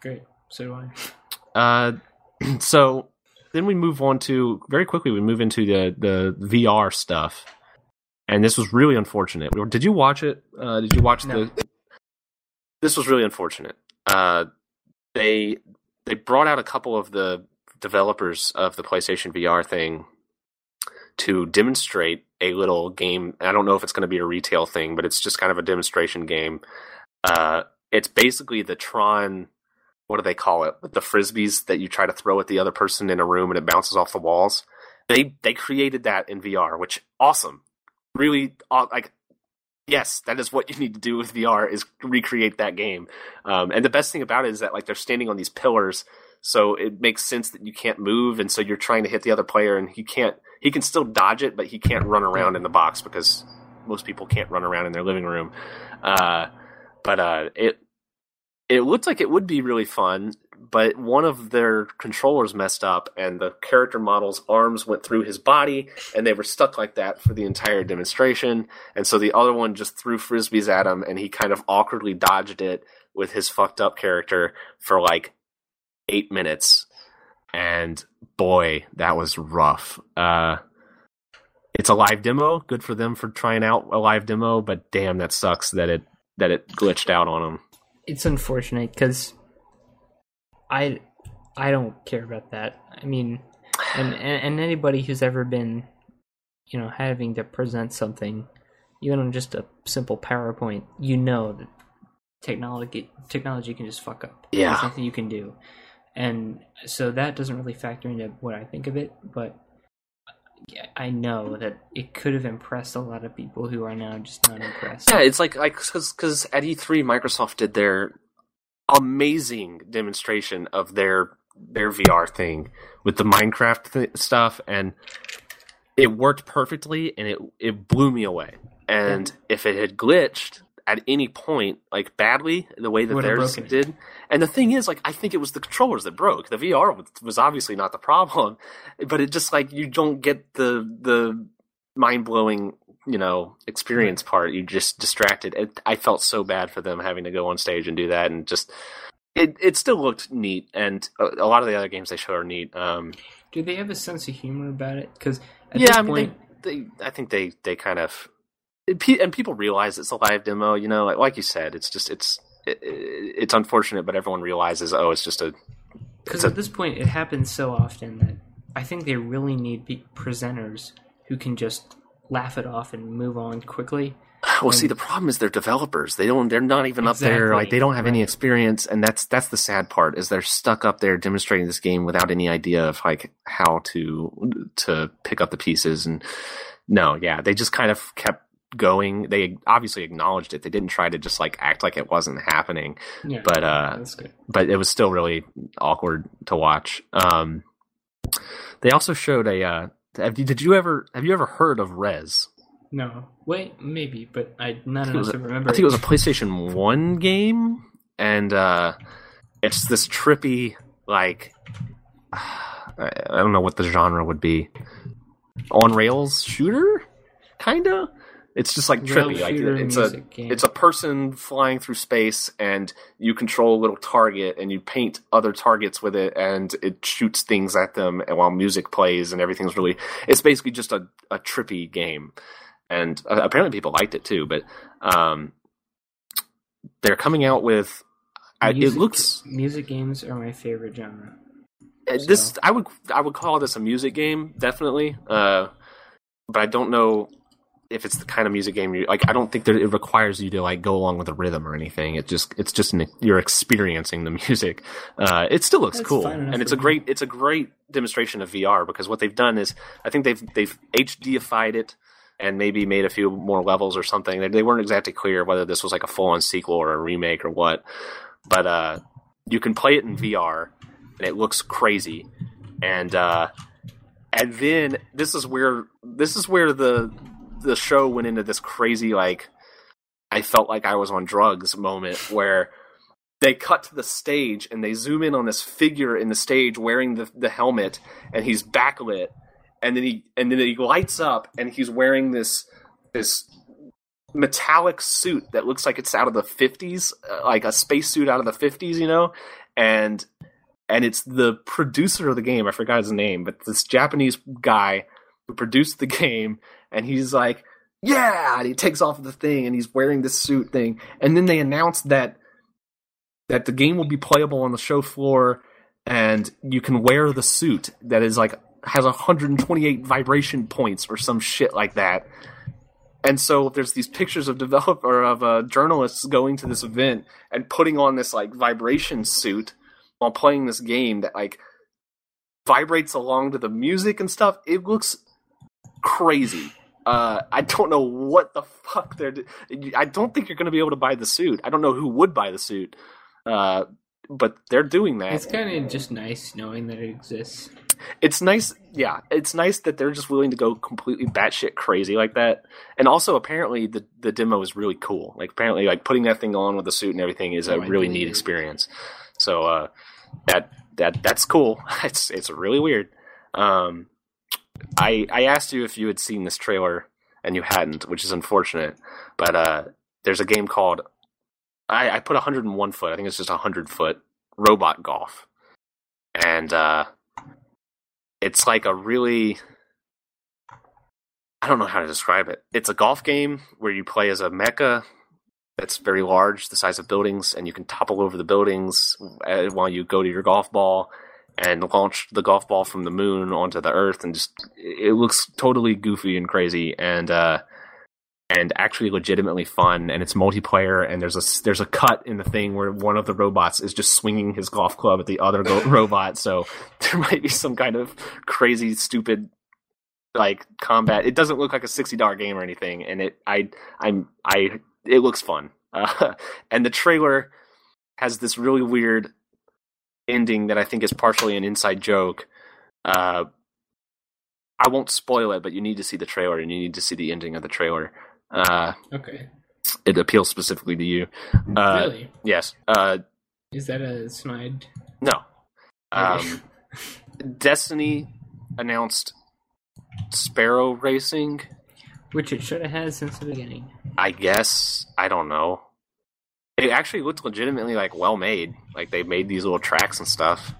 Great, so do I. Uh, so then we move on to, very quickly, we move into the, the V R stuff, and this was really unfortunate. Did you watch it? Uh, did you watch no. the... This was really unfortunate. Uh, they they brought out a couple of the developers of the PlayStation V R thing to demonstrate a little game. I don't know if it's going to be a retail thing, but it's just kind of a demonstration game. Uh, it's basically the Tron, what do they call it? The frisbees that you try to throw at the other person in a room and it bounces off the walls. They they created that in V R, which awesome. Really, like, yes, that is what you need to do with V R, is recreate that game. Um, and the best thing about it is that, like, they're standing on these pillars, so it makes sense that you can't move, and so you're trying to hit the other player, and he can't. He can still dodge it, but he can't run around in the box because most people can't run around in their living room. Uh, but uh, it it looked like it would be really fun, but one of their controllers messed up, and the character model's arms went through his body, and they were stuck like that for the entire demonstration. And so the other one just threw frisbees at him, and he kind of awkwardly dodged it with his fucked up character for like eight minutes. And boy, that was rough. Uh, it's a live demo. Good for them for trying out a live demo, but damn, that sucks that it that it glitched out on them. It's unfortunate because I I don't care about that. I mean, and and anybody who's ever been, you know, having to present something, even on just a simple PowerPoint, you know that technology technology can just fuck up. Yeah, there's nothing you can do, and so that doesn't really factor into what I think of it. But I know that it could have impressed a lot of people who are now just not impressed. Yeah, it's like like because at E three, Microsoft did their amazing demonstration of their their V R thing with the Minecraft th- stuff, and it worked perfectly, and it it blew me away. And yeah. If it had glitched at any point, like badly, the way that theirs did, and the thing is, like, I think it was the controllers that broke. The V R was obviously not the problem, but it just, like, you don't get the the mind blowing, you know, experience part. You just distracted. It, I felt so bad for them having to go on stage and do that, and just it it still looked neat. And a lot of the other games they show are neat. Um, do they have a sense of humor about it? Because yeah, this I mean, point... they, they, I think they they kind of. And people realize it's a live demo, you know. Like you said, it's just it's it, it's unfortunate, but everyone realizes, oh, it's just a. Because at this point, it happens so often that I think they really need presenters who can just laugh it off and move on quickly. Well, and, see, the problem is they're developers. They don't. They're not even exactly, up there. Like they don't have right. any experience, and that's that's the sad part. Is they're stuck up there demonstrating this game without any idea of like how to to pick up the pieces. And no, yeah, they just kind of kept. Going, they obviously acknowledged it. They didn't try to just like act like it wasn't happening. Yeah, but uh, that's good. But it was still really awkward to watch. Um, they also showed a. Uh, have you, did you ever have you ever heard of Rez? No, wait, maybe, but I not enough to remember. I think it was a PlayStation One game, and uh, it's this trippy like I don't know what the genre would be, on rails shooter, kind of. It's just like trippy. Like it's a game. It's a person flying through space, and you control a little target, and you paint other targets with it, and it shoots things at them, and while music plays, and everything's really. It's basically just a, a trippy game, and uh, apparently people liked it too. But um, they're coming out with. Music, I, it looks music games are my favorite genre. Uh, so. This I would I would call this a music game definitely, uh, but I don't know. If it's the kind of music game you like, I don't think that it requires you to like go along with a rhythm or anything. It just it's just an, you're experiencing the music. Uh, it still looks That's cool, and it's a great it's a great demonstration of V R because what they've done is I think they've they've HDified it and maybe made a few more levels or something. They, they weren't exactly clear whether this was like a full on sequel or a remake or what, but uh, you can play it in V R and it looks crazy, and uh, and then this is where this is where the the show went into this crazy, like, I felt like I was on drugs moment where they cut to the stage and they zoom in on this figure in the stage wearing the, the helmet and he's backlit and then he and then he lights up and he's wearing this this metallic suit that looks like it's out of the fifties, like a space suit out of the fifties, you know, and and it's the producer of the game. I forgot his name, but this Japanese guy who produced the game. And he's like, yeah, and he takes off the thing and he's wearing this suit thing. And then they announced that that the game will be playable on the show floor and you can wear the suit that is like has one hundred twenty-eight vibration points or some shit like that. And so there's these pictures of developer of uh, journalists going to this event and putting on this like vibration suit while playing this game that like vibrates along to the music and stuff. It looks crazy. Uh, I don't know what the fuck they're do- I don't think you're going to be able to buy the suit. I don't know who would buy the suit. Uh, but they're doing that. It's kind of just nice knowing that it exists. It's nice. Yeah. It's nice that they're just willing to go completely batshit crazy like that. And also apparently the, the demo is really cool. Like apparently like putting that thing on with the suit and everything is oh, a I really neat it. experience. So uh, that, that, that's cool. It's, it's really weird. Um, I, I asked you if you had seen this trailer, and you hadn't, which is unfortunate. But uh, there's a game called... I, I put one hundred one foot. I think it's just one hundred foot. Robot Golf. And uh, it's like a really... I don't know how to describe it. It's a golf game where you play as a mecha that's very large, the size of buildings, and you can topple over the buildings while you go to your golf ball and launch the golf ball from the moon onto the earth, and just it looks totally goofy and crazy, and uh, and actually legitimately fun. And it's multiplayer, and there's a there's a cut in the thing where one of the robots is just swinging his golf club at the other go- robot. So there might be some kind of crazy, stupid like combat. It doesn't look like a sixty dollar game or anything, and it I I'm I it looks fun. Uh, and the trailer has this really weird ending that I think is partially an inside joke. Uh, I won't spoil it, but you need to see the trailer, and you need to see the ending of the trailer. Uh, okay. It appeals specifically to you. Uh, really? Yes. Uh, is that a snide? No. Um, Destiny announced Sparrow Racing, which it should have had since the beginning. I guess. I don't know. It actually looked legitimately like well made. Like they made these little tracks and stuff.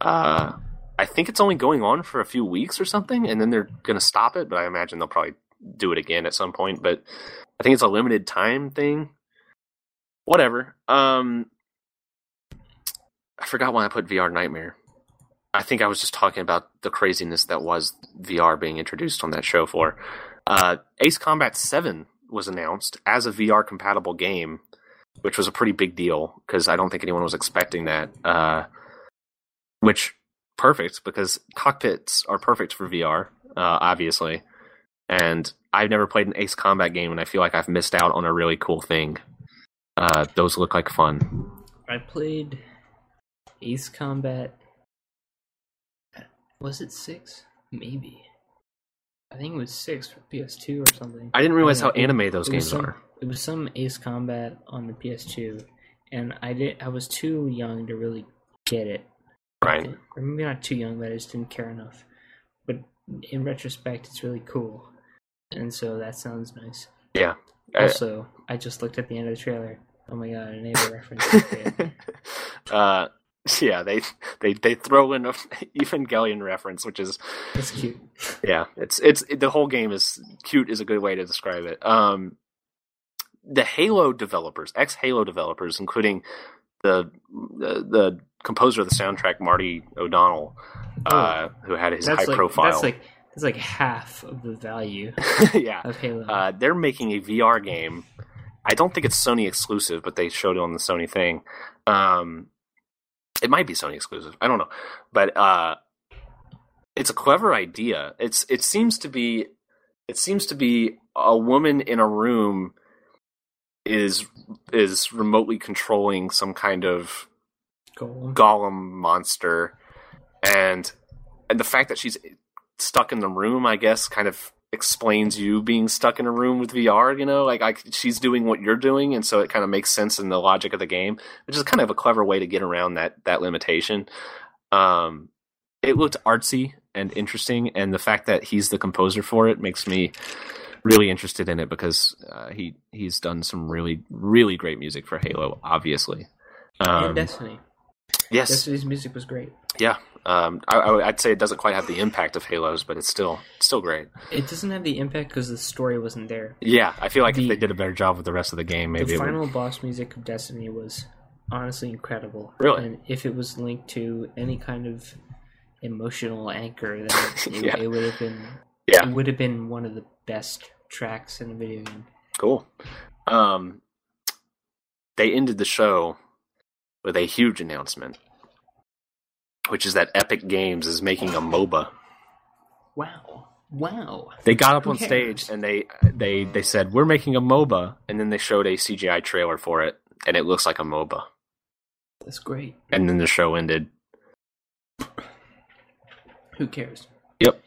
Uh, I think it's only going on for a few weeks or something, and then they're going to stop it. But I imagine they'll probably do it again at some point. But I think it's a limited time thing. Whatever. Um, I forgot why I put V R Nightmare. I think I was just talking about the craziness that was V R being introduced on that show for. Uh, Ace Combat seven was announced as a V R compatible game, which was a pretty big deal because I don't think anyone was expecting that. Uh, which, perfect, because cockpits are perfect for V R, uh, obviously. And I've never played an Ace Combat game, and I feel like I've missed out on a really cool thing. Uh, those look like fun. I played Ace Combat... Was it six? Maybe. I think it was six for P S two or something. I didn't realize I mean, how anime those games some, are. It was some Ace Combat on the P S two, and I did. I was too young to really get it. Right. Or maybe not too young, but I just didn't care enough. But in retrospect, it's really cool, and so that sounds nice. Yeah. Also, I, I just looked at the end of the trailer. Oh my god, an Ava reference. uh, yeah, they they they throw in an Evangelion reference, which is that's cute. Yeah, it's it's it, the whole game is cute is a good way to describe it. Um, the Halo developers, ex-Halo developers, including the the, the composer of the soundtrack, Marty O'Donnell, oh, uh, who had his high like, profile. That's like that's like half of the value. yeah. of Halo. Uh, they're making a V R game. I don't think it's Sony exclusive, but they showed it on the Sony thing. Um, it might be Sony exclusive. I don't know, but uh, it's a clever idea. It's it seems to be it seems to be a woman in a room is is remotely controlling some kind of golem, golem monster, and and the fact that she's stuck in the room, I guess, kind of explains you being stuck in a room with V R, you know? Like, I, she's doing what you're doing, and so it kind of makes sense in the logic of the game, which is kind of a clever way to get around that that limitation. Um, it looked artsy and interesting, and the fact that he's the composer for it makes me really interested in it because uh, he he's done some really really great music for Halo, obviously. Um, and Destiny. Yes, Destiny's music was great. Yeah, um, I, I, I'd say it doesn't quite have the impact of Halo's, but it's still it's still great. It doesn't have the impact because the story wasn't there. Yeah, I feel like the, if they did a better job with the rest of the game, maybe the final boss music of Destiny was honestly incredible. Really, and if it was linked to any kind of emotional anchor, then it, yeah. it would have been. Yeah. It would have been one of the best tracks in a video game. Cool. Um, they ended the show with a huge announcement, which is that Epic Games is making a MOBA. Wow. Wow. They got up on stage and they, they, they said, we're making a MOBA, and then they showed a C G I trailer for it, and it looks like a MOBA. That's great. And then the show ended. Who cares? Yep.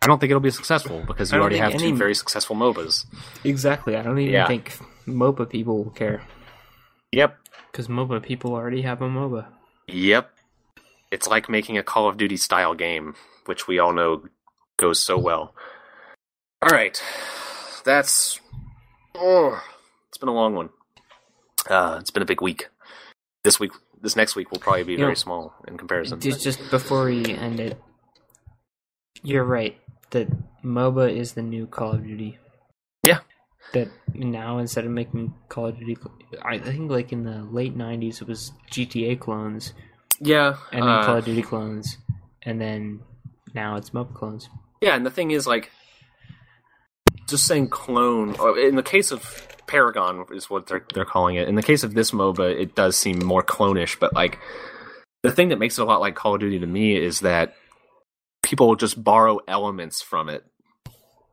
I don't think it'll be successful because you already have any... two very successful MOBAs. Exactly. I don't even yeah. think MOBA people will care. Yep. Because MOBA people already have a MOBA. Yep. It's like making a Call of Duty style game, which we all know goes so well. All right. That's... Oh, it's been a long one. Uh, it's been a big week. This week, this next week will probably be you very know, small in comparison. Just, just before we end it, you're right. That MOBA is the new Call of Duty. Yeah. that now, instead of making Call of Duty, I think like in the late nineties it was G T A clones. Yeah. And then uh, Call of Duty clones. And then now it's M O B clones. Yeah, and the thing is, like, just saying clone, in the case of Paragon is what they're they're calling it. In the case of this MOBA, it does seem more clonish, but like the thing that makes it a lot like Call of Duty to me is that people just borrow elements from it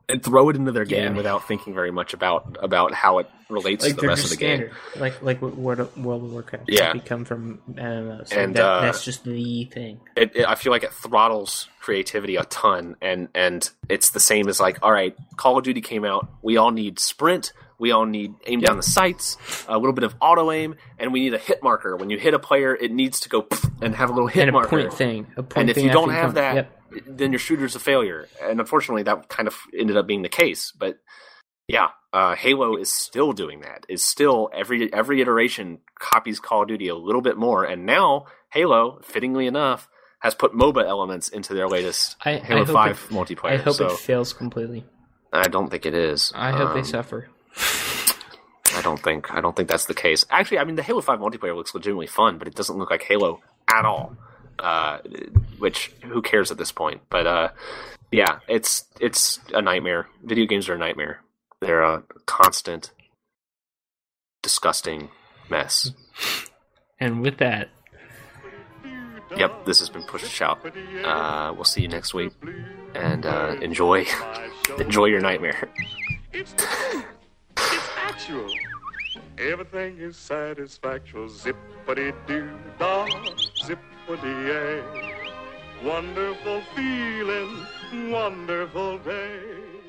and throw it into their game yeah. without thinking very much about about how it relates like to the rest of the standard. game. Like like World of Warcraft. Yeah. Like we come from M M Os. So and that, uh, that's just the thing. It, it, I feel like it throttles creativity a ton, and, and it's the same as like, all right, Call of Duty came out, we all need sprint, we all need aim yep. down the sights, a little bit of auto-aim, and we need a hit marker. When you hit a player, it needs to go and have a little hit and marker. And a point thing. A point and if thing you don't have point. that, yep. then your shooter's a failure. And unfortunately, that kind of ended up being the case. But yeah, uh, Halo is still doing that. It's still, every every iteration copies Call of Duty a little bit more. And now, Halo, fittingly enough, has put MOBA elements into their latest I, Halo I five it, multiplayer. I hope so, it fails completely. I don't think it is. I hope um, they suffer. I don't think I don't think that's the case. Actually, I mean, the Halo five multiplayer looks legitimately fun, but it doesn't look like Halo at all. Uh, which who cares at this point? But uh, yeah, it's it's a nightmare. Video games are a nightmare. They're a constant, disgusting mess. And with that, yep, this has been Push to Shout. Uh, we'll see you next week, and uh, enjoy enjoy your nightmare. Everything is satisfactual. Zippity-doo-dah, zippity-yay. Wonderful feeling, wonderful day.